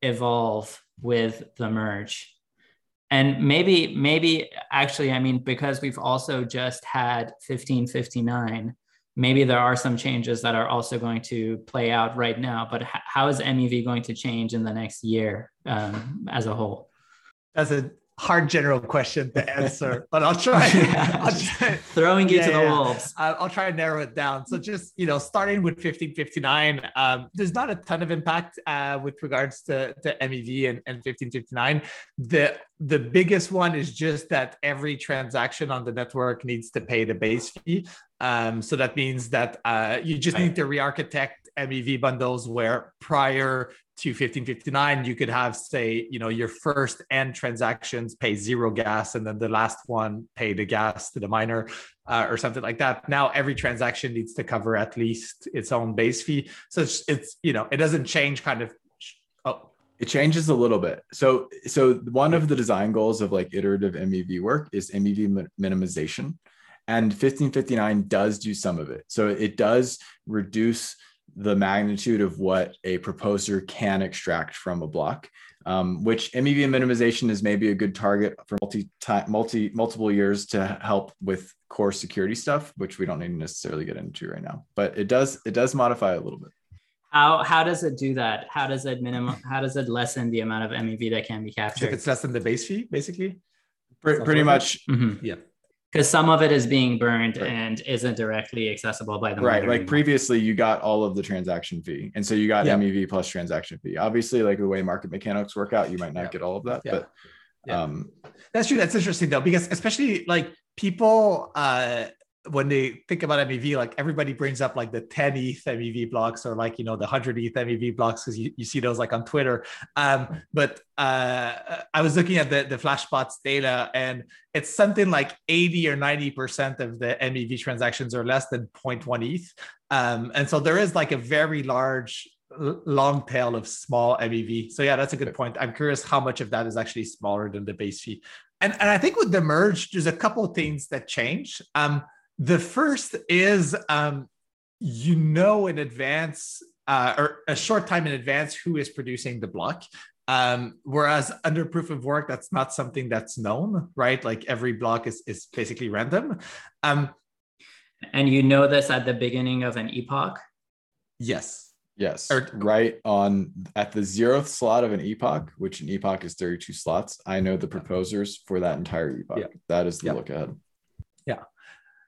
evolve with the merge? And maybe actually, I mean, because we've also just had 1559, maybe there are some changes that are also going to play out right now, but how is MEV going to change in the next year as a whole? That's a hard general question to answer, but I'll try. Throwing you to the wolves. I'll try and narrow it down. So just, you know, starting with 1559, there's not a ton of impact with regards to MEV and 1559. The biggest one is just that every transaction on the network needs to pay the base fee. So that means that you just need to re-architect MEV bundles where prior to 1559, you could have, say, you know, your first N transactions pay zero gas, and then the last one pay the gas to the miner or something like that. Now every transaction needs to cover at least its own base fee. So it's you know, it doesn't change kind of. It changes a little bit. So one of the design goals of like iterative MEV work is MEV minimization, and 1559 does do some of it. So it does reduce the magnitude of what a proposer can extract from a block, which MEV minimization is maybe a good target for multiple years to help with core security stuff, which we don't need to necessarily get into right now. But it does modify a little bit. How does it do that? How does it lessen the amount of MEV that can be captured? If it's less than the base fee, basically. Pretty much. Mm-hmm. Yeah. Because some of it is being burned and isn't directly accessible by the miner. Right, like previously you got all of the transaction fee. And so you got MEV plus transaction fee. Obviously, like the way market mechanics work out, you might not get all of that. Yeah. But that's true. That's interesting though, because especially like people, when they think about MEV, like everybody brings up like the 10 ETH MEV blocks or like, you know, the 100 ETH MEV blocks, because you see those like on Twitter. But I was looking at the Flashbots data, and it's something like 80 or 90% of the MEV transactions are less than 0.1 ETH. And so there is like a very large long tail of small MEV. So yeah, that's a good point. I'm curious how much of that is actually smaller than the base fee. And I think with the merge, there's a couple of things that change. The first is, you know, in advance or a short time in advance who is producing the block, whereas under proof of work, that's not something that's known, right? Like every block is basically random. And you know this at the beginning of an epoch? Yes, right on at the 0th slot of an epoch, which an epoch is 32 slots. I know the proposers for that entire epoch. Yeah. That is the look ahead. Yeah.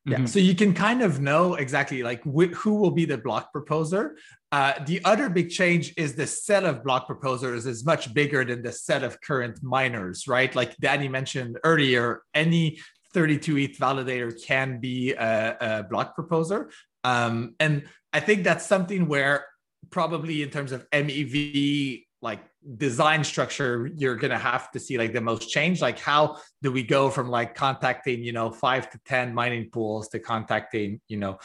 Yeah, mm-hmm. So you can kind of know exactly like who will be the block proposer. The other big change is the set of block proposers is much bigger than the set of current miners, right? Like Danny mentioned earlier, any 32 ETH validator can be a block proposer. And I think that's something where probably in terms of MEV, like design structure, you're going to have to see like the most change. Like how do we go from like contacting, you know, 5 to 10 mining pools to contacting, you know,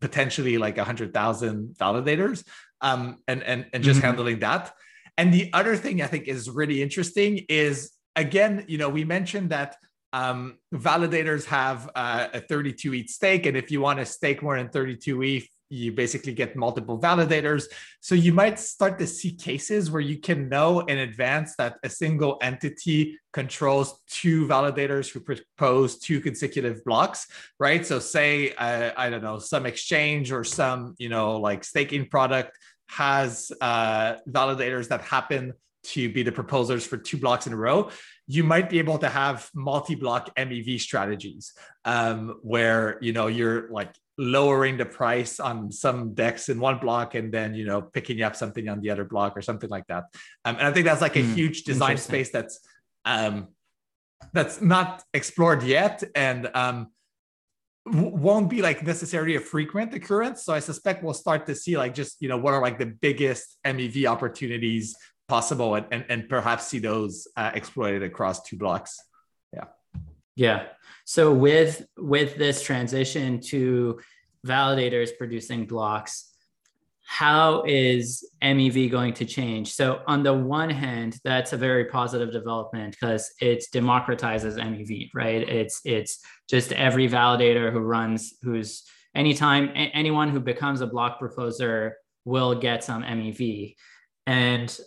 potentially like 100,000 validators and just handling that. And the other thing I think is really interesting is, again, you know, we mentioned that validators have a 32 ETH stake. And if you want to stake more than 32 ETH, you basically get multiple validators. So you might start to see cases where you can know in advance that a single entity controls 2 validators who propose 2 consecutive blocks, right? So say, I don't know, some exchange or some, you know, like staking product has validators that happen to be the proposers for 2 blocks in a row. You might be able to have multi-block MEV strategies where, you know, you're like lowering the price on some DEX in one block and then, you know, picking up something on the other block or something like that. And I think that's like a huge design space that's not explored yet and won't be like necessarily a frequent occurrence. So I suspect we'll start to see like just, you know, what are like the biggest MEV opportunities possible and perhaps see those exploited across 2 blocks. Yeah. So with this transition to validators producing blocks, how is MEV going to change? So on the one hand, that's a very positive development because it democratizes MEV, right? It's just every validator anyone who becomes a block proposer will get some MEV. And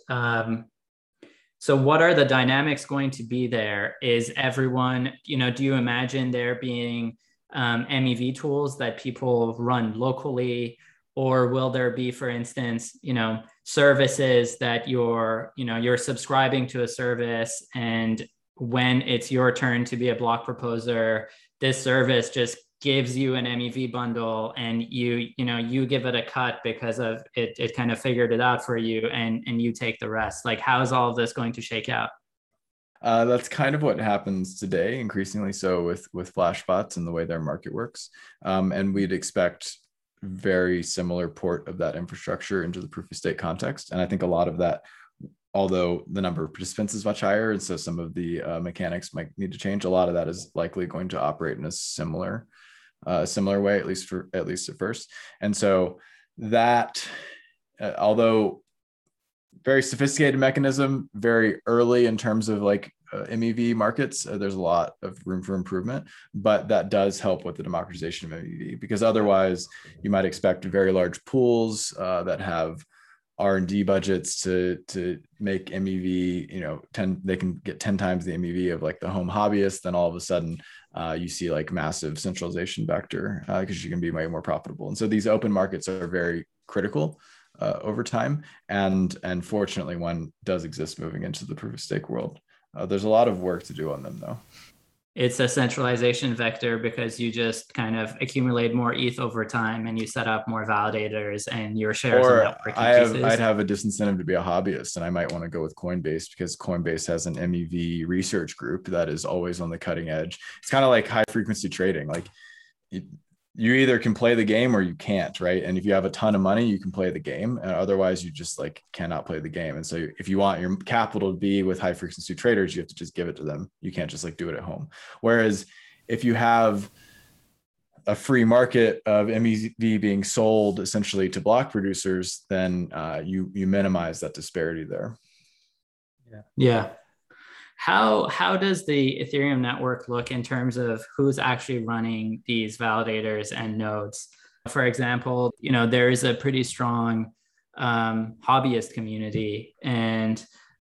so what are the dynamics going to be there? Is everyone, you know, do you imagine there being MEV tools that people run locally, or will there be, for instance, you know, services that you're subscribing to a service and when it's your turn to be a block proposer, this service just gives you an MEV bundle, and you give it a cut because of it kind of figured it out for you, and you take the rest. Like, how is all of this going to shake out? That's kind of what happens today, increasingly so with Flashbots and the way their market works. And we'd expect very similar port of that infrastructure into the proof of stake context. And I think a lot of that, although the number of participants is much higher, and so some of the mechanics might need to change, a lot of that is likely going to operate in a similar way, at least at first. And so that, although very sophisticated mechanism, very early in terms of like MEV markets, there's a lot of room for improvement, but that does help with the democratization of MEV, because otherwise you might expect very large pools that have R&D budgets to make MEV, they can get 10 times the MEV of like the home hobbyist. Then all of a sudden you see like massive centralization vector because you can be way more profitable. And so these open markets are very critical over time. And fortunately one does exist moving into the proof of stake world. There's a lot of work to do on them though. It's a centralization vector because you just kind of accumulate more ETH over time, and you set up more validators and your shares. I'd have a disincentive to be a hobbyist, and I might want to go with Coinbase because Coinbase has an MEV research group that is always on the cutting edge. It's kind of like high frequency trading. Like you either can play the game or you can't, right? And if you have a ton of money, you can play the game, and otherwise you just like cannot play the game. And so if you want your capital to be with high frequency traders, you have to just give it to them. You can't just like do it at home. Whereas if you have a free market of MEV being sold essentially to block producers, then you minimize that disparity there. Yeah. How does the Ethereum network look in terms of who's actually running these validators and nodes? For example, there is a pretty strong hobbyist community, and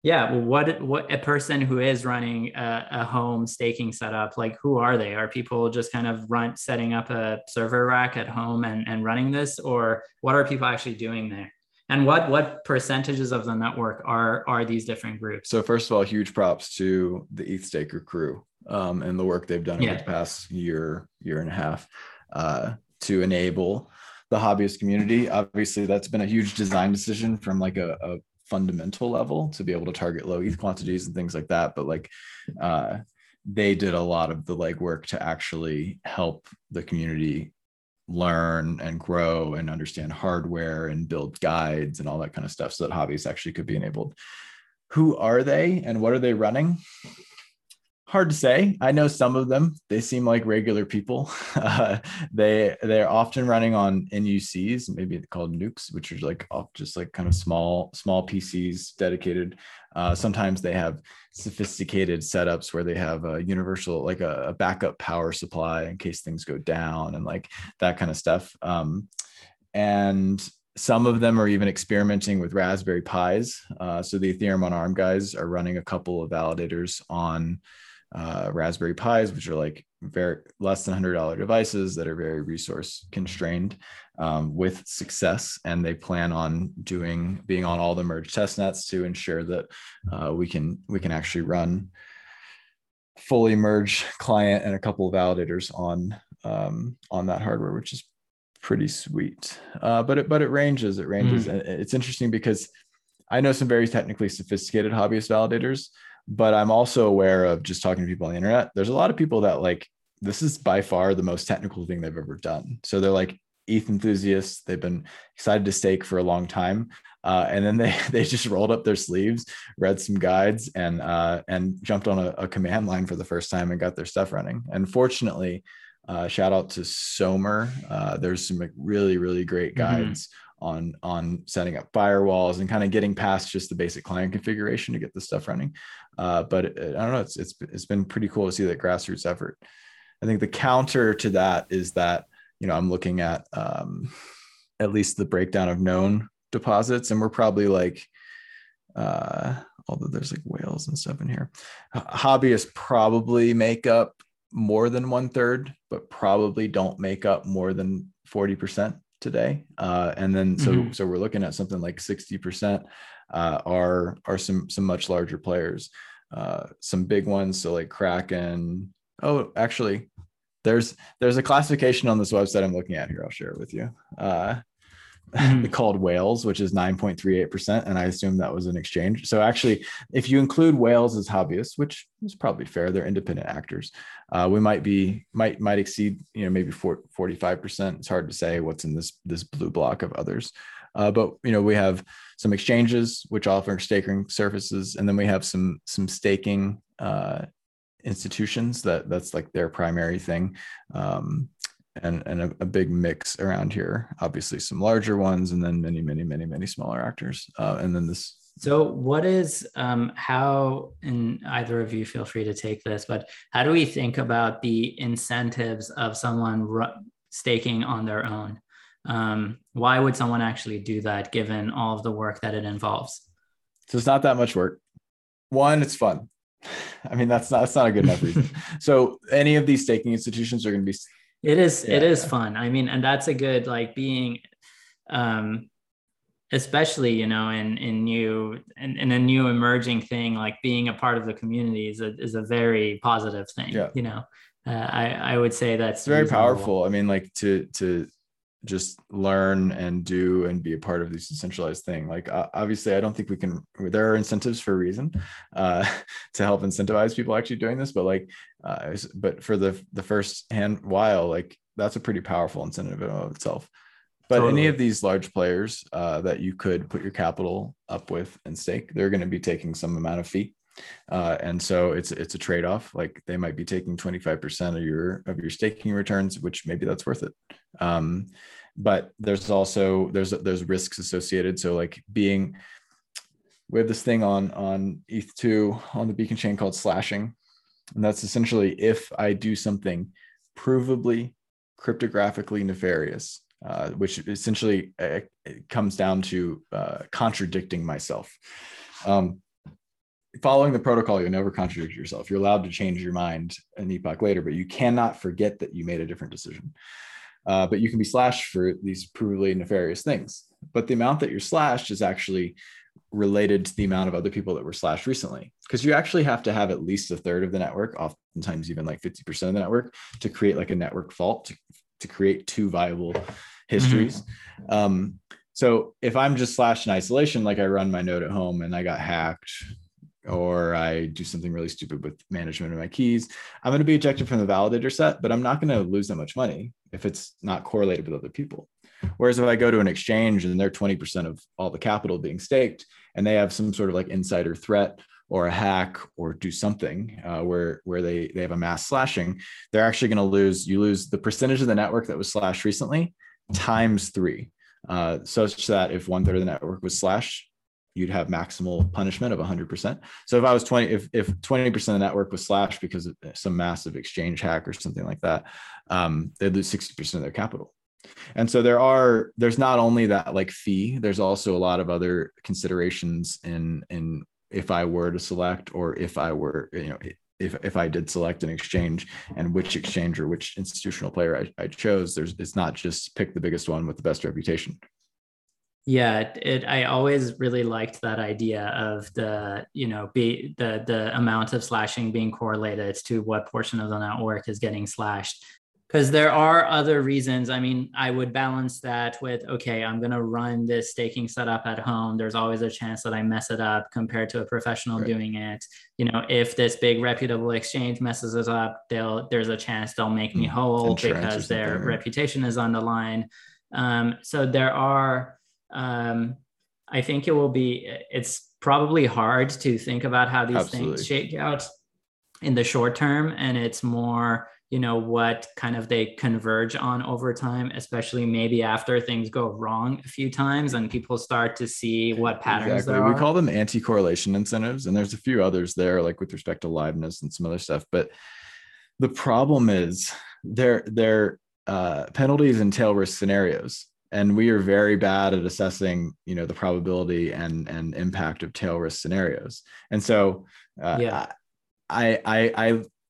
what a person who is running a home staking setup, like who are they? Are people just kind of setting up a server rack at home and running this, or what are people actually doing there? And what percentages of the network are these different groups? So first of all, huge props to the ETH Staker crew and the work they've done over the past year and a half to enable the hobbyist community. Obviously, that's been a huge design decision from like a fundamental level to be able to target low ETH quantities and things like that. But like they did a lot of the legwork to actually help the community learn and grow and understand hardware and build guides and all that kind of stuff so that hobbies actually could be enabled. Who are they and what are they running? Hard to say. I know some of them. They seem like regular people. They're often running on NUCs, maybe called nukes, which are like just like kind of small PCs dedicated. Sometimes they have sophisticated setups where they have a universal, like a backup power supply in case things go down and like that kind of stuff. And some of them are even experimenting with Raspberry Pis. So the Ethereum on ARM guys are running a couple of validators on Raspberry Pis, which are like very less than $100 devices that are very resource constrained with success. And they plan on being on all the merged test nets to ensure that we can actually run fully merged client and a couple of validators on that hardware, which is pretty sweet. But it ranges. Mm. It's interesting because I know some very technically sophisticated hobbyist validators, but I'm also aware of just talking to people on the internet. There's a lot of people that like, this is by far the most technical thing they've ever done. So they're like ETH enthusiasts. They've been excited to stake for a long time. And then they just rolled up their sleeves, read some guides and jumped on a command line for the first time and got their stuff running. And fortunately, shout out to Somer. There's some really, really great guides on setting up firewalls and kind of getting past just the basic client configuration to get this stuff running. But I don't know, it's been pretty cool to see that grassroots effort. I think the counter to that is that, I'm looking at least the breakdown of known deposits, and we're probably like, although there's like whales and stuff in here, hobbyists probably make up more than 1/3, but probably don't make up more than 40% today. And then, so we're looking at something like 60% are some much larger players. some big ones. So like Kraken. Oh, actually, there's a classification on this website I'm looking at here. I'll share it with you. Called whales, which is 9.38%. And I assume that was an exchange. So actually, if you include whales as hobbyists, which is probably fair, they're independent actors, we might exceed, you know, maybe 45%. It's hard to say what's in this blue block of others. But, you know, we have some exchanges which offer staking services, and then we have some staking institutions that's like their primary thing. And a big mix around here, obviously some larger ones, and then many smaller actors. And then this. So what is, how, and either of you feel free to take this, but how do we think about the incentives of someone staking on their own? Why would someone actually do that given all of the work that it involves? So it's not that much work. One, it's fun. I mean, that's not a good enough reason. So any of these staking institutions are going to be. It is fun. I mean, and that's a good, like being, especially, you know, in a new emerging thing, like being a part of the community is a very positive thing. Yeah. You know, I would say that's very powerful. I mean, like to just learn and do and be a part of this decentralized thing. Like, obviously I don't think we can, there are incentives for a reason to help incentivize people actually doing this, but like, but for the first hand while, like that's a pretty powerful incentive in and of itself. But totally. Any of these large players that you could put your capital up with and stake, they're going to be taking some amount of fee. And so it's a trade-off. Like they might be taking 25% of your staking returns, which maybe that's worth it. But there's also, there's risks associated. So like we have this thing on ETH2 on the Beacon Chain called slashing. And that's essentially if I do something provably cryptographically nefarious, which essentially it comes down to contradicting myself. Following the protocol, you'll never contradict yourself. You're allowed to change your mind an epoch later, but you cannot forget that you made a different decision. But you can be slashed for these provably nefarious things. But the amount that you're slashed is actually related to the amount of other people that were slashed recently, because you actually have to have at least a third of the network, oftentimes even like 50% of the network, to create like a network fault, to create two viable histories. Mm-hmm. So if I'm just slashed in isolation, like I run my node at home and I got hacked, or I do something really stupid with management of my keys, I'm going to be ejected from the validator set, but I'm not going to lose that much money if it's not correlated with other people. Whereas if I go to an exchange and they're 20% of all the capital being staked, and they have some sort of like insider threat or a hack or do something where they have a mass slashing, they're actually going to lose the percentage of the network that was slashed recently times 3. Such that if one third of the network was slashed, you'd have maximal punishment of 100%. So if I was 20, if 20% of the network was slashed because of some massive exchange hack or something like that, they'd lose 60% of their capital. And so there's not only that like fee, there's also a lot of other considerations in if I were to select, or if I were, you know, if I did select an exchange and which exchange or which institutional player I chose, it's not just pick the biggest one with the best reputation. Yeah, I always really liked that idea of the amount of slashing being correlated to what portion of the network is getting slashed. Because there are other reasons. I mean, I would balance that with, okay, I'm going to run this staking setup at home. There's always a chance that I mess it up compared to a professional doing it. You know, if this big reputable exchange messes it up, there's a chance they'll make me whole because their reputation is on the line. So there are... I think it's probably hard to think about how these things shake out in the short term. And it's more, you know, what kind of they converge on over time, especially maybe after things go wrong a few times and people start to see what patterns there are. We call them anti-correlation incentives. And there's a few others there, like with respect to liveness and some other stuff. But the problem is they're penalties and tail risk scenarios. And we are very bad at assessing, you know, the probability and impact of tail risk scenarios. And so I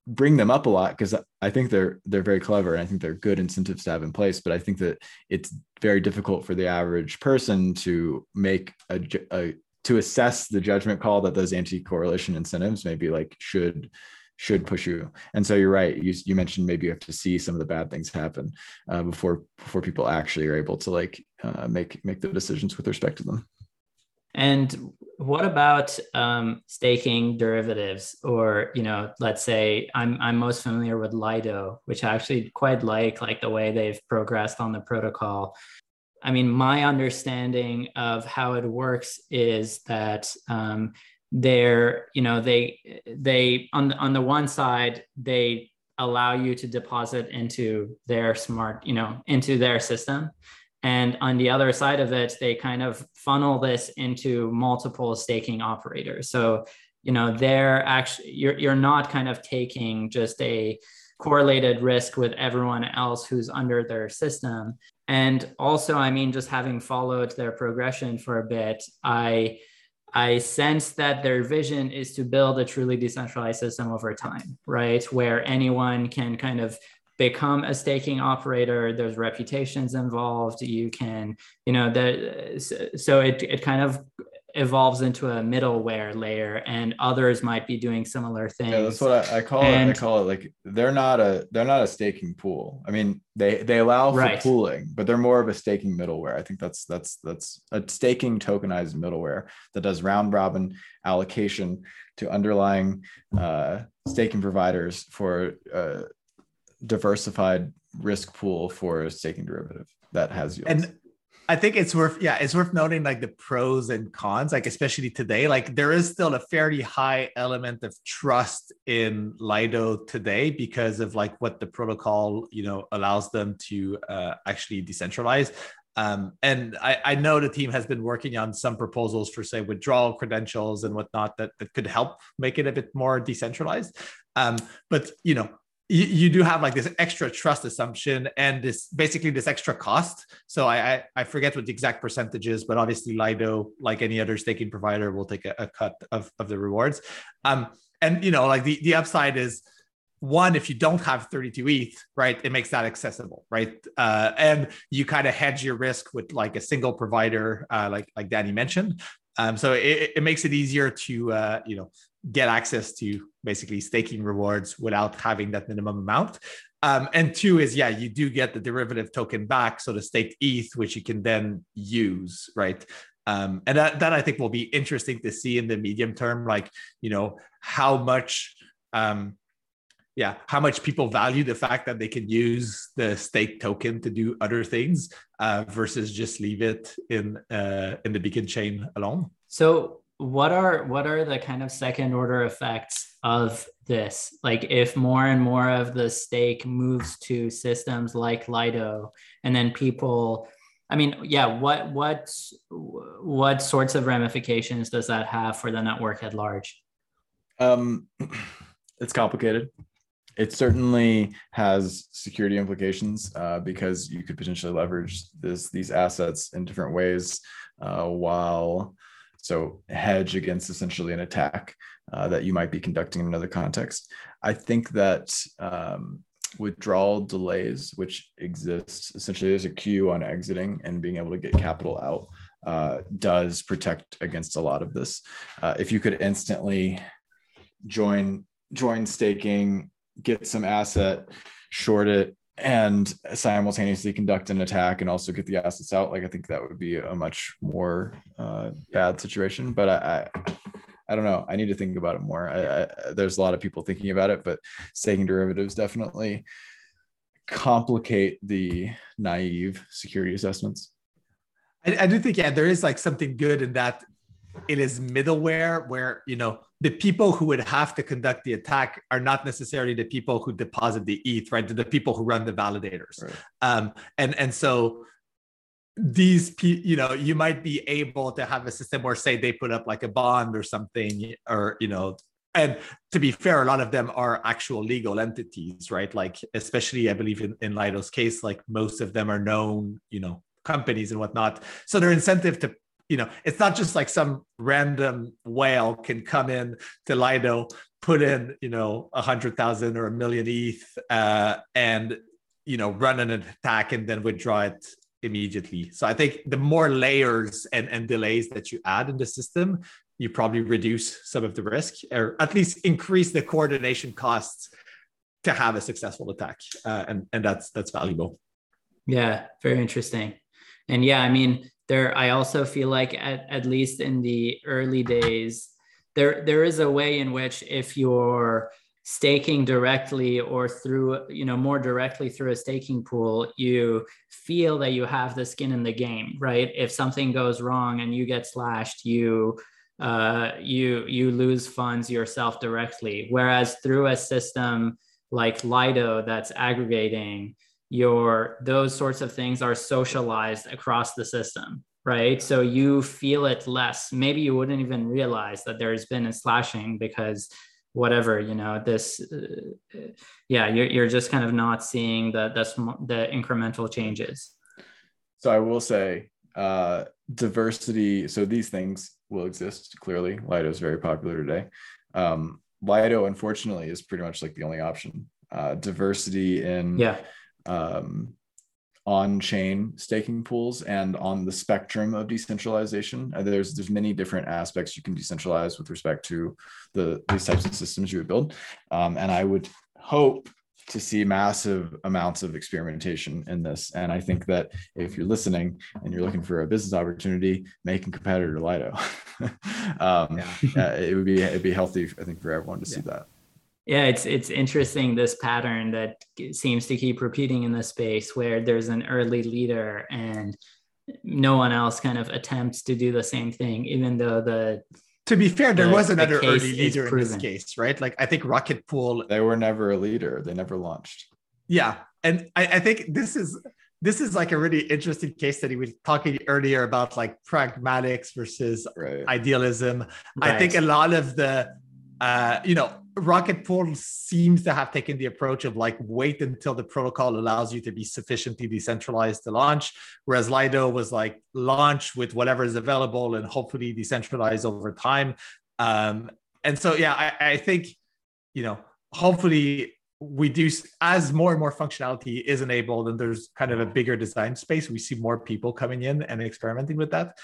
bring them up a lot because I think they're very clever, and I think they're good incentives to have in place. But I think that it's very difficult for the average person to make a to assess the judgment call that those anti-correlation incentives maybe like should push you. And so you're right. You mentioned maybe you have to see some of the bad things happen before people actually are able to like make the decisions with respect to them. And what about staking derivatives, or, you know, let's say I'm most familiar with Lido, which I actually quite like the way they've progressed on the protocol. I mean, my understanding of how it works is that they're, you know, they on the one side, they allow you to deposit into their smart, you know, into their system. And on the other side of it, they kind of funnel this into multiple staking operators. So, you know, they're actually, you're not kind of taking just a correlated risk with everyone else who's under their system. And also, I mean, just having followed their progression for a bit, I sense that their vision is to build a truly decentralized system over time, right? Where anyone can kind of become a staking operator. There's reputations involved. You can, you know, so it kind of evolves into a middleware layer, and others might be doing similar things. Yeah, that's what I call it. I call it like they're not a staking pool. I mean, they allow for pooling, but they're more of a staking middleware. I think that's a staking tokenized middleware that does round robin allocation to underlying staking providers for diversified risk pool for a staking derivative that has yields. And I think it's worth noting like the pros and cons, like especially today, like there is still a fairly high element of trust in Lido today because of like what the protocol, you know, allows them to actually decentralize. And I know the team has been working on some proposals for, say, withdrawal credentials and whatnot that could help make it a bit more decentralized. But, you know, you do have like this extra trust assumption and this extra cost. So I forget what the exact percentage is, but obviously Lido, like any other staking provider, will take a cut of the rewards. And, you know, like the upside is, one, if you don't have 32 ETH, right, it makes that accessible, right? And you kind of hedge your risk with like a single provider, like Danny mentioned. So it makes it easier to, you know, get access to basically staking rewards without having that minimum amount. And two is, yeah, you do get the derivative token back, so the staked ETH, which you can then use, right? And that I think will be interesting to see in the medium term, like, you know, how much people value the fact that they can use the stake token to do other things versus just leave it in the Beacon chain alone. So what are the kind of second order effects of this? Like if more and more of the stake moves to systems like Lido, and then people, I mean, yeah, what sorts of ramifications does that have for the network at large? It's complicated. It certainly has security implications because you could potentially leverage these assets in different ways so hedge against essentially an attack that you might be conducting in another context. I think that withdrawal delays, which exist, essentially there's a queue on exiting and being able to get capital out, does protect against a lot of this. If you could instantly join staking, get some asset, short it, and simultaneously conduct an attack and also get the assets out, like I think that would be a much more bad situation. But I don't know. I need to think about it more. There's a lot of people thinking about it, but staking derivatives definitely complicate the naive security assessments. I do think, yeah, there is like something good in that it is middleware where, you know, the people who would have to conduct the attack are not necessarily the people who deposit the ETH, right? They're the people who run the validators. Right. And so these, you know, you might be able to have a system where, say, they put up like a bond or something, or, you know, and to be fair, a lot of them are actual legal entities, right? Like, especially I believe in Lido's case, like most of them are known, you know, companies and whatnot. So their incentive to, you know, it's not just like some random whale can come in to Lido, put in, you know, 100,000 or 1 million ETH and, you know, run an attack and then withdraw it immediately. So I think the more layers and delays that you add in the system, you probably reduce some of the risk, or at least increase the coordination costs to have a successful attack. And that's valuable. Yeah, very interesting. And yeah, I mean, I also feel like at least in the early days, there is a way in which if you're staking directly or through, more directly through a staking pool, you feel that you have the skin in the game, right? If something goes wrong and you get slashed, you lose funds yourself directly. Whereas through a system like Lido that's aggregating, those sorts of things are socialized across the system, right? So you feel it less. Maybe you wouldn't even realize that there's been a slashing because whatever, you're just kind of not seeing the incremental changes. So I will say diversity. So these things will exist. Clearly, Lido is very popular today. Lido, unfortunately, is pretty much like the only option. Diversity in on-chain staking pools and on the spectrum of decentralization. There's many different aspects you can decentralize with respect to these types of systems you would build. And I would hope to see massive amounts of experimentation in this. And I think that if you're listening and you're looking for a business opportunity, make a competitor to Lido. It'd be healthy, I think, for everyone to see that. Yeah, it's interesting, this pattern that seems to keep repeating in this space where there's an early leader and no one else kind of attempts to do the same thing, even though to be fair, there was another early leader in this case, right? Like I think Rocket Pool. They were never a leader. They never launched. Yeah. And I think this is like a really interesting case study. We were talking earlier about like pragmatics versus idealism. Right. I think a lot of the, Rocket Pool seems to have taken the approach of like, wait until the protocol allows you to be sufficiently decentralized to launch. Whereas Lido was like, launch with whatever is available and hopefully decentralize over time. And so, yeah, I think, hopefully we do, as more and more functionality is enabled and there's kind of a bigger design space, we see more people coming in and experimenting with that.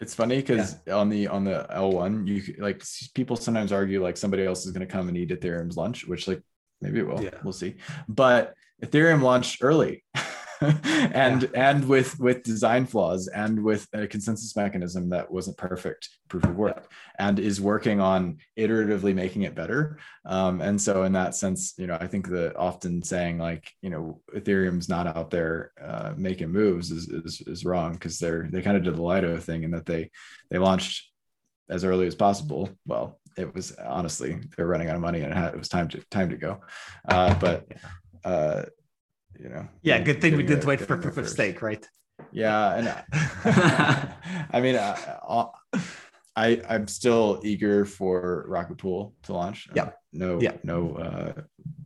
It's funny because on the L1, you like people sometimes argue like somebody else is going to come and eat Ethereum's lunch, which like maybe it will. Yeah. We'll see. But Ethereum launched early, and with design flaws and with a consensus mechanism that wasn't perfect proof of work and is working on iteratively making it better. And so in that sense, I think that often saying like Ethereum's not out there making moves is wrong, because they kind of did the Lido thing in that they launched as early as possible. Well, it was honestly they're running out of money and it was time to go, but. Good thing we didn't wait for proof of stake, right? Yeah, and I mean, I'm still eager for Rocket Pool to launch. No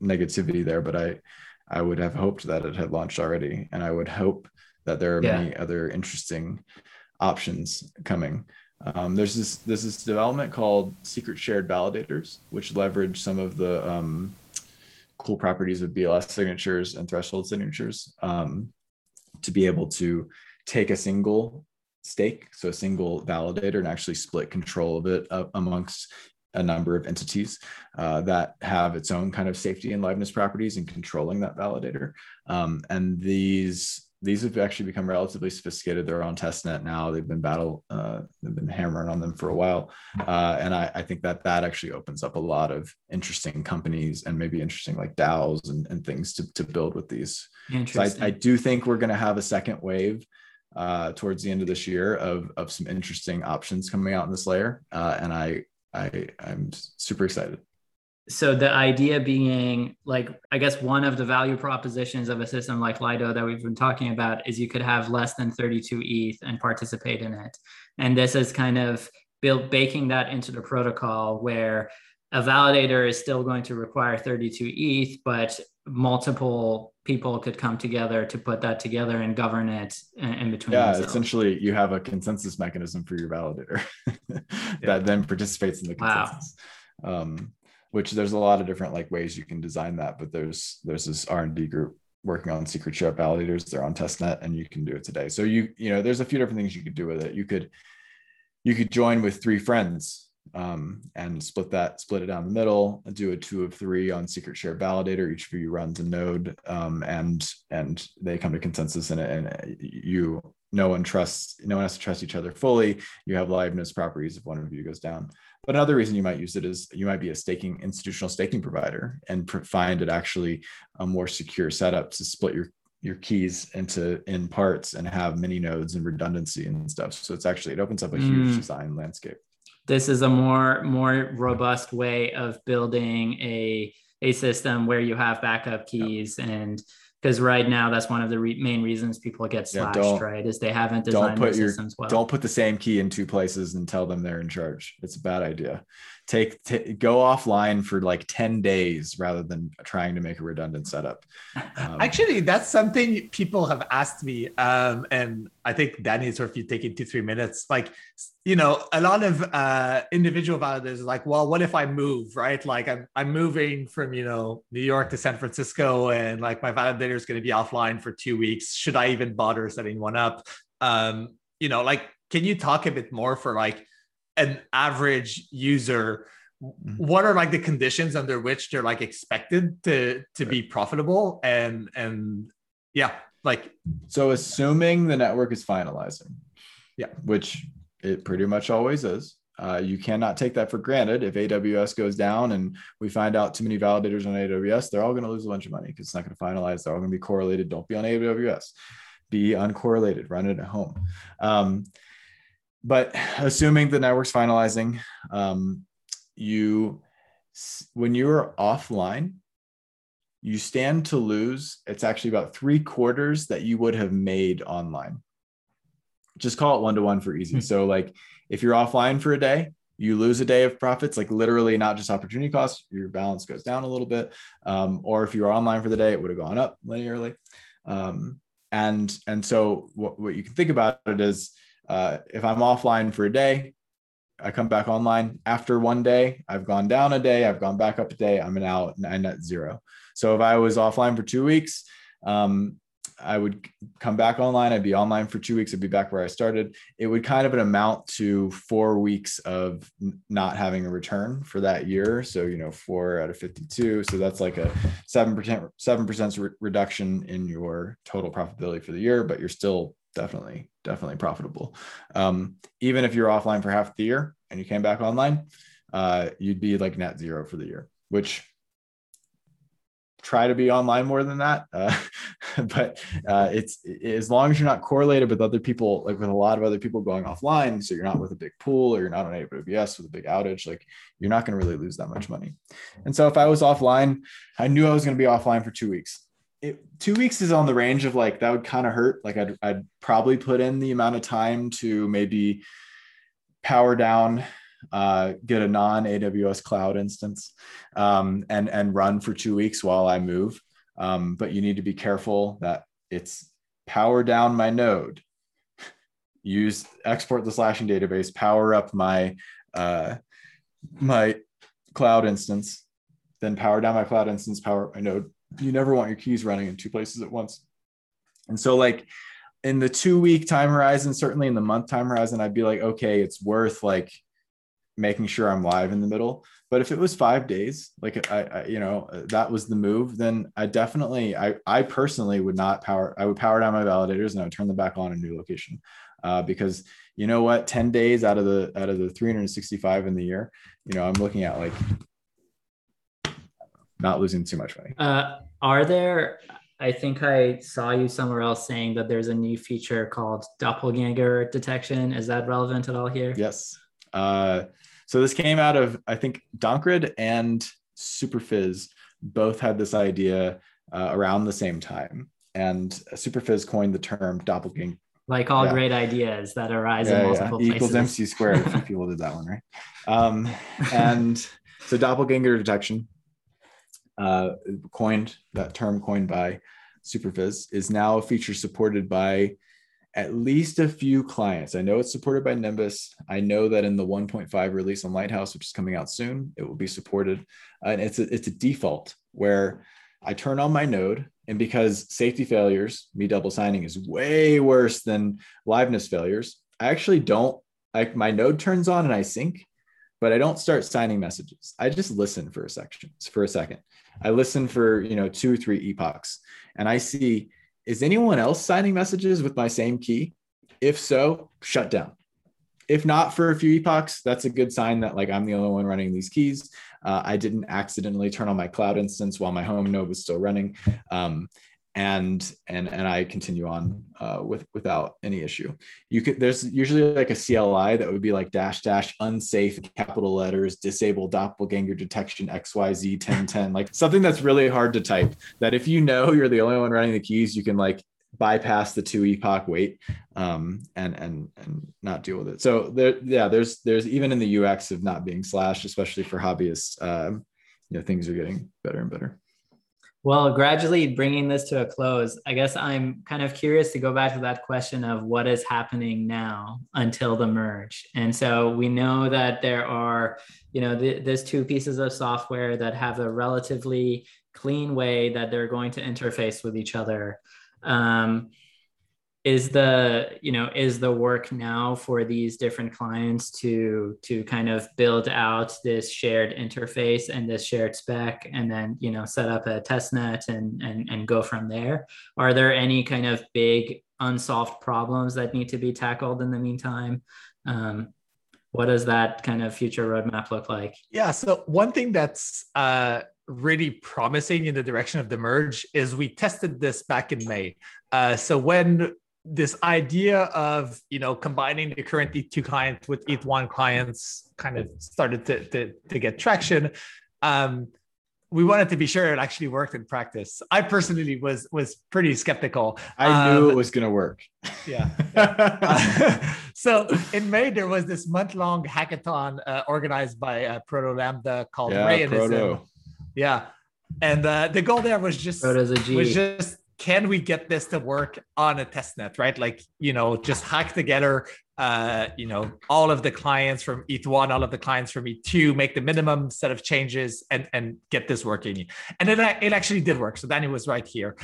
negativity there, but I would have hoped that it had launched already, and I would hope that there are many other interesting options coming. There's this development called Secret Shared Validators, which leverage some of the cool properties of BLS signatures and threshold signatures to be able to take a single stake, so a single validator, and actually split control of it amongst a number of entities that have its own kind of safety and liveness properties in controlling that validator. And these have actually become relatively sophisticated. They're on testnet now. They've been hammering on them for a while. And I think that actually opens up a lot of interesting companies and maybe interesting like DAOs and things to build with these. Interesting. So I do think we're going to have a second wave towards the end of this year of some interesting options coming out in this layer. And I'm super excited. So the idea being, like, I guess one of the value propositions of a system like Lido that we've been talking about is you could have less than 32 ETH and participate in it. And this is kind of baking that into the protocol where a validator is still going to require 32 ETH, but multiple people could come together to put that together and govern it in between. Yeah, themselves. Essentially you have a consensus mechanism for your validator that then participates in the consensus. Wow. Which there's a lot of different like ways you can design that, but there's this R&D group working on secret share validators. They're on testnet, and you can do it today. So you know, there's a few different things you could do with it. You could join with three friends and split it down the middle, and do a 2 of 3 on secret share validator. Each of you runs a node, and they come to consensus, and no one has to trust each other fully. You have liveness properties if one of you goes down. But another reason you might use it is you might be a institutional staking provider and find it actually a more secure setup to split your keys in parts and have mini nodes and redundancy and stuff. So it opens up a huge design landscape. This is a more robust way of building a system where you have backup keys, and because right now that's one of the main reasons people get slashed, right? Is they haven't designed the systems well. Don't put the same key in two places and tell them they're in charge. It's a bad idea. Go offline for like 10 days rather than trying to make a redundant setup. Actually, that's something people have asked me. And I think Danny's sort of taking 2-3 minutes. Like, you know, a lot of individual validators are like, well, what if I move, right? Like I'm moving from, you know, New York to San Francisco, and like my validator is going to be offline for 2 weeks. Should I even bother setting one up? You know, like, can you talk a bit more for like an average user? What are like the conditions under which they're like expected to be profitable? And yeah, like. So assuming the network is finalizing, which it pretty much always is. You cannot take that for granted. If AWS goes down and we find out too many validators on AWS, they're all going to lose a bunch of money because it's not going to finalize. They're all going to be correlated. Don't be on AWS. Be uncorrelated. Run it at home. But assuming the network's finalizing, when you're offline, you stand to lose. It's actually about 3/4 that you would have made online. Just call it 1-to-1 for easy. So like if you're offline for a day, you lose a day of profits, like literally not just opportunity cost, your balance goes down a little bit. Or if you were online for the day, it would have gone up linearly. And so what you can think about it is if I'm offline for a day, I come back online after 1 day, I've gone down a day, I've gone back up a day, I'm now at zero. So if I was offline for 2 weeks, I would come back online. I'd be online for 2 weeks. I'd be back where I started. It would kind of amount to 4 weeks of not having a return for that year. So, you know, 4 out of 52. So that's like a 7% reduction in your total profitability for the year, but you're still definitely profitable. Even if you're offline for half the year and you came back online, you'd be like net zero for the year, which try to be online more than that. But it's as long as you're not correlated with other people, like with a lot of other people going offline. So you're not with a big pool or you're not on AWS with a big outage, like you're not going to really lose that much money. And so if I was offline, I knew I was going to be offline for 2 weeks. 2 weeks is on the range of like, that would kind of hurt. Like I'd probably put in the amount of time to maybe power down, get a non-AWS cloud instance, and run for 2 weeks while I move. But you need to be careful that it's power down my node, export the slashing database, power up my my cloud instance, then power down my cloud instance, power up my node. You never want your keys running in two places at once. And so like in the 2 week time horizon, certainly in the month time horizon, I'd be like, okay, it's worth like making sure I'm live in the middle. But if it was 5 days, like I you know, that was the move, then I personally would not power. I would power down my validators and I would turn them back on a new location, because you know what, 10 days out of the 365 in the year, you know, I'm looking at like not losing too much money. I think I saw you somewhere else saying that there's a new feature called doppelganger detection. Is that relevant at all here? Yes. So this came out of, I think, Doncred and SuperFizz both had this idea around the same time. And SuperFizz coined the term doppelganger. Like all great ideas that arise in multiple places. Equals MC squared. If people did that one, right? And so doppelganger detection, coined by SuperFizz, is now a feature supported by at least a few clients. I know it's supported by Nimbus. I know that in the 1.5 release on Lighthouse, which is coming out soon, it will be supported. And it's a default where I turn on my node, And because safety failures, me double signing is way worse than liveness failures, I actually don't, like my node turns on and I sync, but I don't start signing messages. I just listen for a second. I listen for, 2 or 3 epochs, and I see, is anyone else signing messages with my same key? If so, shut down. If not for a few epochs, that's a good sign that like I'm the only one running these keys. I didn't accidentally turn on my cloud instance while my home node was still running, and I continue on without any issue. There's usually like a CLI that would be like -- unsafe capital letters, disable doppelganger detection XYZ 1010, like something that's really hard to type. That if you know you're the only one running the keys, you can like bypass the 2 epoch wait and not deal with it. So there, yeah, there's even in the UX of not being /, especially for hobbyists, things are getting better and better. Well, gradually bringing this to a close, I guess I'm kind of curious to go back to that question of what is happening now until the merge. And so we know that there are, there's 2 pieces of software that have a relatively clean way that they're going to interface with each other. Is the work now for these different clients to kind of build out this shared interface and this shared spec, and then, set up a testnet and go from there? Are there any kind of big unsolved problems that need to be tackled in the meantime? What does that kind of future roadmap look like? Yeah. So one thing that's, really promising in the direction of the merge is we tested this back in May. So when this idea of, combining the current ETH2 client with ETH1 clients kind of started to get traction, we wanted to be sure it actually worked in practice. I personally was pretty skeptical. I knew it was going to work. Yeah. So in May, there was this month-long hackathon organized by Proto Lambda called Rayism. Yeah. And the goal there was just, can we get this to work on a testnet, right? Like, just hack together, all of the clients from ETH1, all of the clients from ETH2, make the minimum set of changes and get this working. And then it actually did work. So Danny was right here.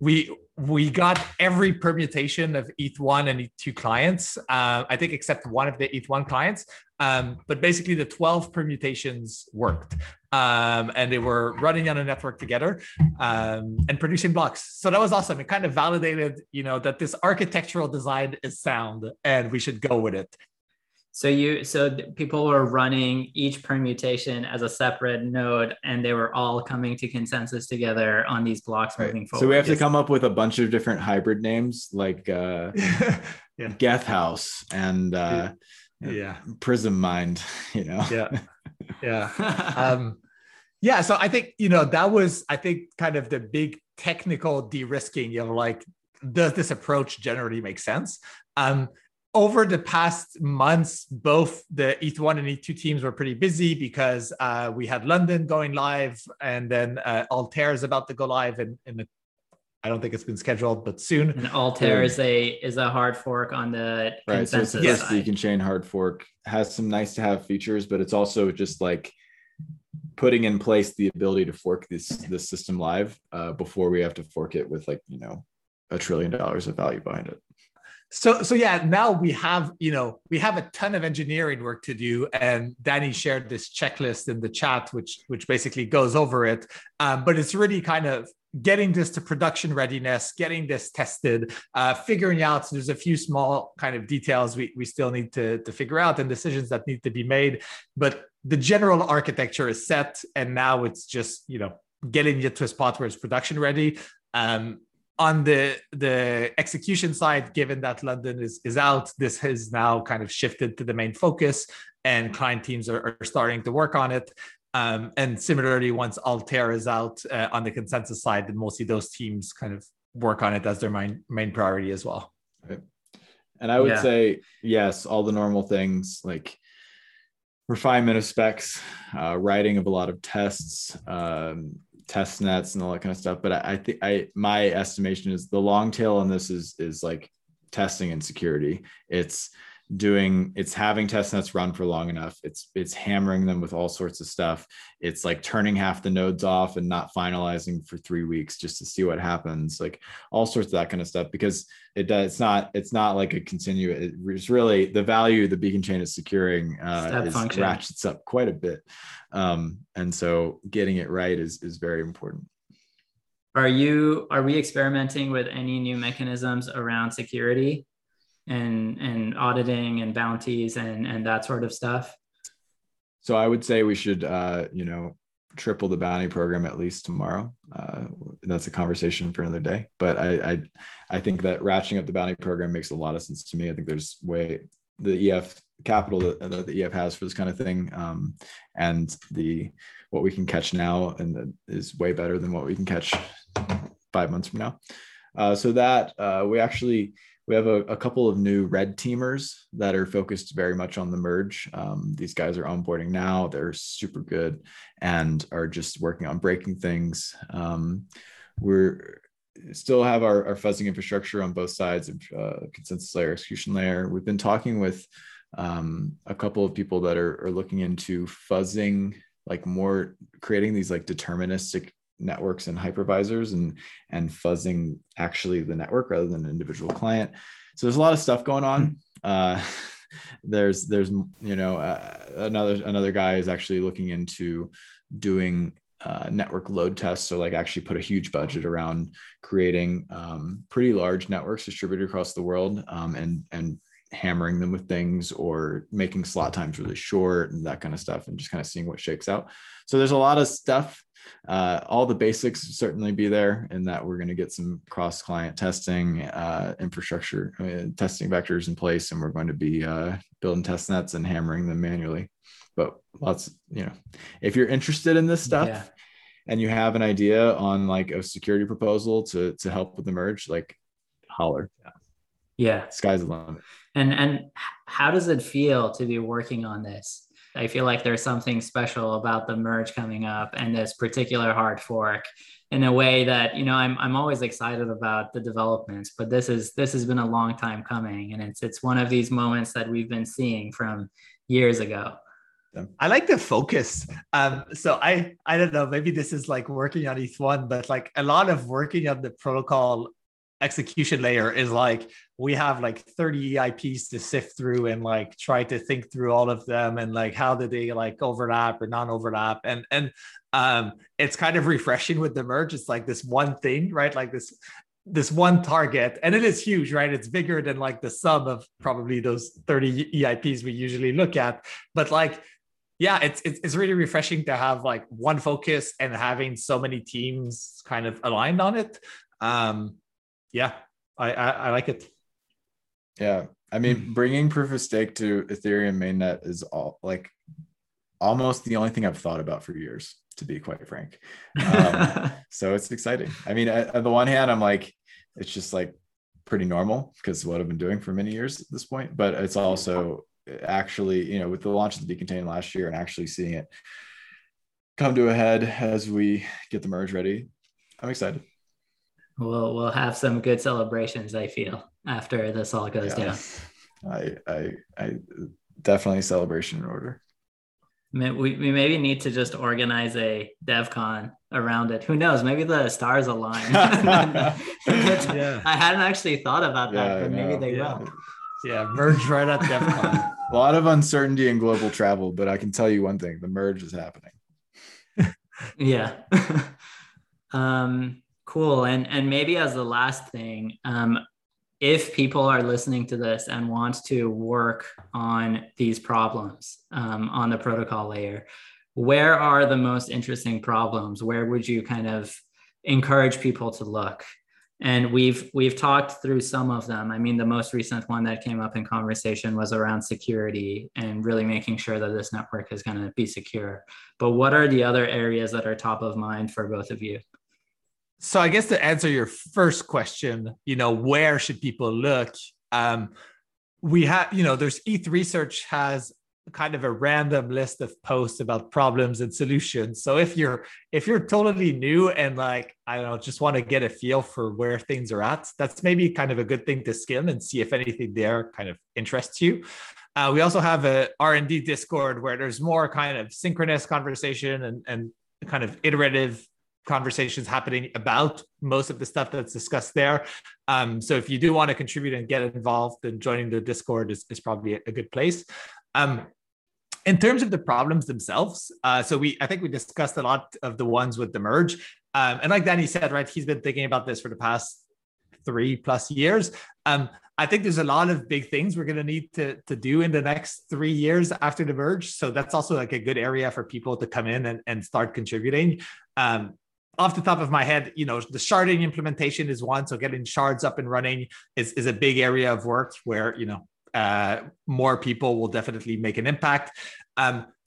We got every permutation of ETH1 and ETH2 clients, I think except one of the ETH1 clients. But basically the 12 permutations worked, and they were running on a network together, and producing blocks. So that was awesome. It kind of validated, that this architectural design is sound and we should go with it. So people were running each permutation as a separate node, and they were all coming to consensus together on these blocks moving forward. So we have to come up with a bunch of different hybrid names, like Geth House and... Prism Mind, So I think, that was, I think, kind of the big technical de-risking of like, does this approach generally make sense? Over the past months, both the ETH1 and ETH2 teams were pretty busy because we had London going live, and then Altair is about to go live in I don't think it's been scheduled, but soon. And Altair is a hard fork on the consensus. Right, so it's a Beacon Chain hard fork. Has some nice to have features, but it's also just like putting in place the ability to fork this system live before we have to fork it with $1 trillion of value behind it. So yeah, now we have a ton of engineering work to do, and Danny shared this checklist in the chat, which basically goes over it. But it's really kind of getting this to production readiness, getting this tested, figuring out. So there's a few small kind of details we still need to figure out, and decisions that need to be made. But the general architecture is set, and now it's just getting it to a spot where it's production ready. On the execution side, given that London is out, this has now kind of shifted to the main focus, and client teams are starting to work on it. And similarly, once Altair is out on the consensus side, then mostly those teams kind of work on it as their main priority as well. Right. And I would say, yes, all the normal things like refinement of specs, writing of a lot of tests, test nets and all that kind of stuff. But I think my estimation is the long tail on this is like testing and security. It's doing, it's having testnets run for long enough. It's hammering them with all sorts of stuff. It's like turning half the nodes off and not finalizing for 3 weeks just to see what happens, like all sorts of that kind of stuff, because it does, it's not like a continuous, it's really the value the Beacon Chain is securing ratchets up quite a bit. And so getting it right is very important. Are we experimenting with any new mechanisms around security and auditing and bounties and that sort of stuff? So I would say we should, triple the bounty program at least tomorrow. That's a conversation for another day. But I think that ratcheting up the bounty program makes a lot of sense to me. I think there's the EF capital that the EF has for this kind of thing, and what we can catch now is way better than what we can catch 5 months from now. So that we have a couple of new red teamers that are focused very much on the merge. These guys are onboarding now. They're super good and are just working on breaking things. We're still have our fuzzing infrastructure on both sides of consensus layer, execution layer. We've been talking with a couple of people that are looking into fuzzing, like more creating these like deterministic networks and hypervisors and fuzzing actually the network rather than an individual client. So there's a lot of stuff going on. Another guy is actually looking into doing network load tests. So like actually put a huge budget around creating pretty large networks distributed across the world and hammering them with things or making slot times really short and that kind of stuff, and just kind of seeing what shakes out. So there's a lot of stuff. All the basics certainly be there, in that we're going to get some cross-client testing, infrastructure testing vectors in place, and we're going to be building test nets and hammering them manually. But lots, if you're interested in this stuff, yeah, and you have an idea on like a security proposal to help with the merge, like holler. Yeah. Sky's the limit. And how does it feel to be working on this? I feel like there's something special about the merge coming up and this particular hard fork, in a way that, I'm always excited about the developments, but this has been a long time coming. And it's one of these moments that we've been seeing from years ago. I like the focus. So I don't know, maybe this is like working on ETH1, but like a lot of working on the protocol execution layer is like, we have like 30 EIPs to sift through and like try to think through all of them and like how do they like overlap or non-overlap, and it's kind of refreshing with the merge. It's like this one thing, right? Like this one target, and it is huge, right? It's bigger than like the sum of probably those 30 EIPs we usually look at, but like, yeah, it's really refreshing to have like one focus and having so many teams kind of aligned on it. Yeah, I like it. Yeah, I mean, bringing proof of stake to Ethereum mainnet is almost the only thing I've thought about for years, to be quite frank. So it's exciting. I mean, on the one hand, I'm like, it's just like pretty normal because what I've been doing for many years at this point. But it's also actually, with the launch of the Beacon Chain last year and actually seeing it come to a head as we get the merge ready, I'm excited. We'll have some good celebrations, I feel, after this all goes down. I definitely celebration in order. We maybe need to just organize a DevCon around it. Who knows? Maybe the stars align. Yeah. I hadn't actually thought about that, but maybe they will. Yeah, merge right at DevCon. A lot of uncertainty in global travel, but I can tell you one thing: the merge is happening. Yeah. Cool. And maybe as the last thing, if people are listening to this and want to work on these problems on the protocol layer, where are the most interesting problems? Where would you kind of encourage people to look? And we've talked through some of them. I mean, the most recent one that came up in conversation was around security and really making sure that this network is going to be secure. But what are the other areas that are top of mind for both of you? So I guess to answer your first question, where should people look? We have, there's ETH Research has kind of a random list of posts about problems and solutions. So if you're totally new and like, I don't know, just want to get a feel for where things are at, that's maybe kind of a good thing to skim and see if anything there kind of interests you. We also have a R&D Discord where there's more kind of synchronous conversation and kind of iterative conversations happening about most of the stuff that's discussed there. So if you do want to contribute and get involved, then joining the Discord is probably a good place. In terms of the problems themselves, I think we discussed a lot of the ones with the merge. And like Danny said, right, he's been thinking about this for the past 3+ years. I think there's a lot of big things we're going to need to do in the next 3 years after the merge. So that's also like a good area for people to come in and start contributing. Off the top of my head, you know, the sharding implementation is one. So getting shards up and running is a big area of work where, you know, more people will definitely make an impact.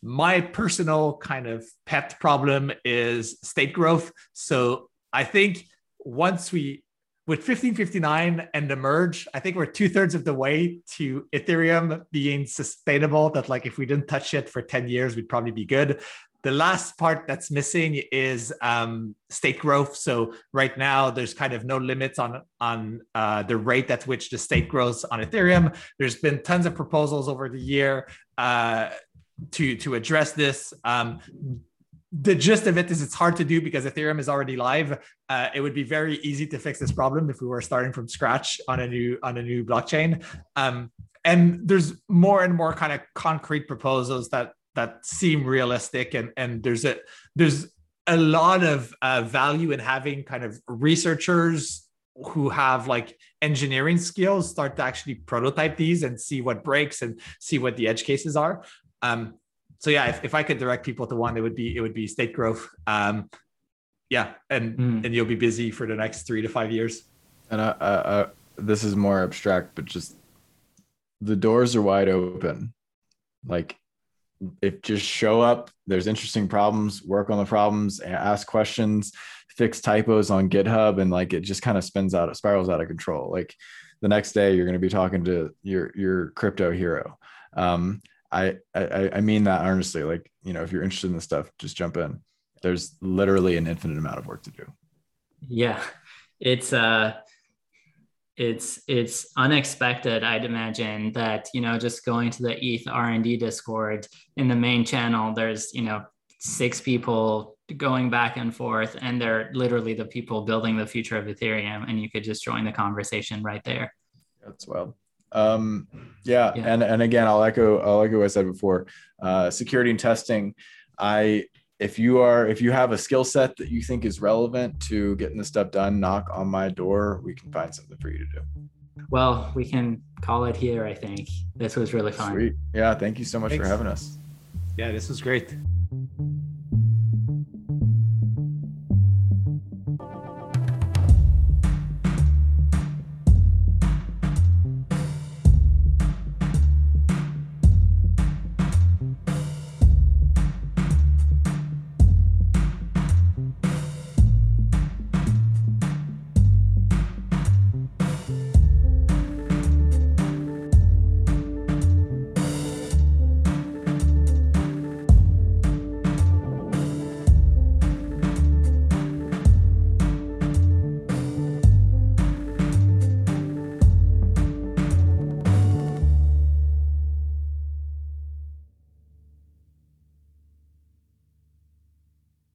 My personal kind of pet problem is state growth. So I think once with 1559 and the merge, I think we're 2/3 of the way to Ethereum being sustainable, that like if we didn't touch it for 10 years, we'd probably be good. The last part that's missing is state growth. So right now there's kind of no limits on the rate at which the state grows on Ethereum. There's been tons of proposals over the year to address this. The gist of it is it's hard to do because Ethereum is already live. It would be very easy to fix this problem if we were starting from scratch on a new blockchain. And there's more and more kind of concrete proposals that seem realistic, and there's a lot of value in having kind of researchers who have like engineering skills start to actually prototype these and see what breaks and see what the edge cases are. So yeah, if I could direct people to one, it would be state growth. And you'll be busy for the next 3 to 5 years. And this is more abstract, but just the doors are wide open, like. If just show up, there's interesting problems, work on the problems, ask questions, fix typos on GitHub, and like it just kind of spirals out of control. Like the next day you're going to be talking to your crypto hero. I mean that honestly, like, you know, if you're interested in this stuff, just jump in. There's literally an infinite amount of work to do. Yeah. It's unexpected, I'd imagine, that, you know, just going to the ETH R&D Discord in the main channel, there's, you know, 6 people going back and forth, and they're literally the people building the future of Ethereum, and you could just join the conversation right there. That's wild. And again, I'll echo what I said before. Security and testing. If you have a skill set that you think is relevant to getting this stuff done, knock on my door. We can find something for you to do. Well, we can call it here, I think. This was really fun. Sweet. Yeah, thank you so much for having us. Yeah, this was great.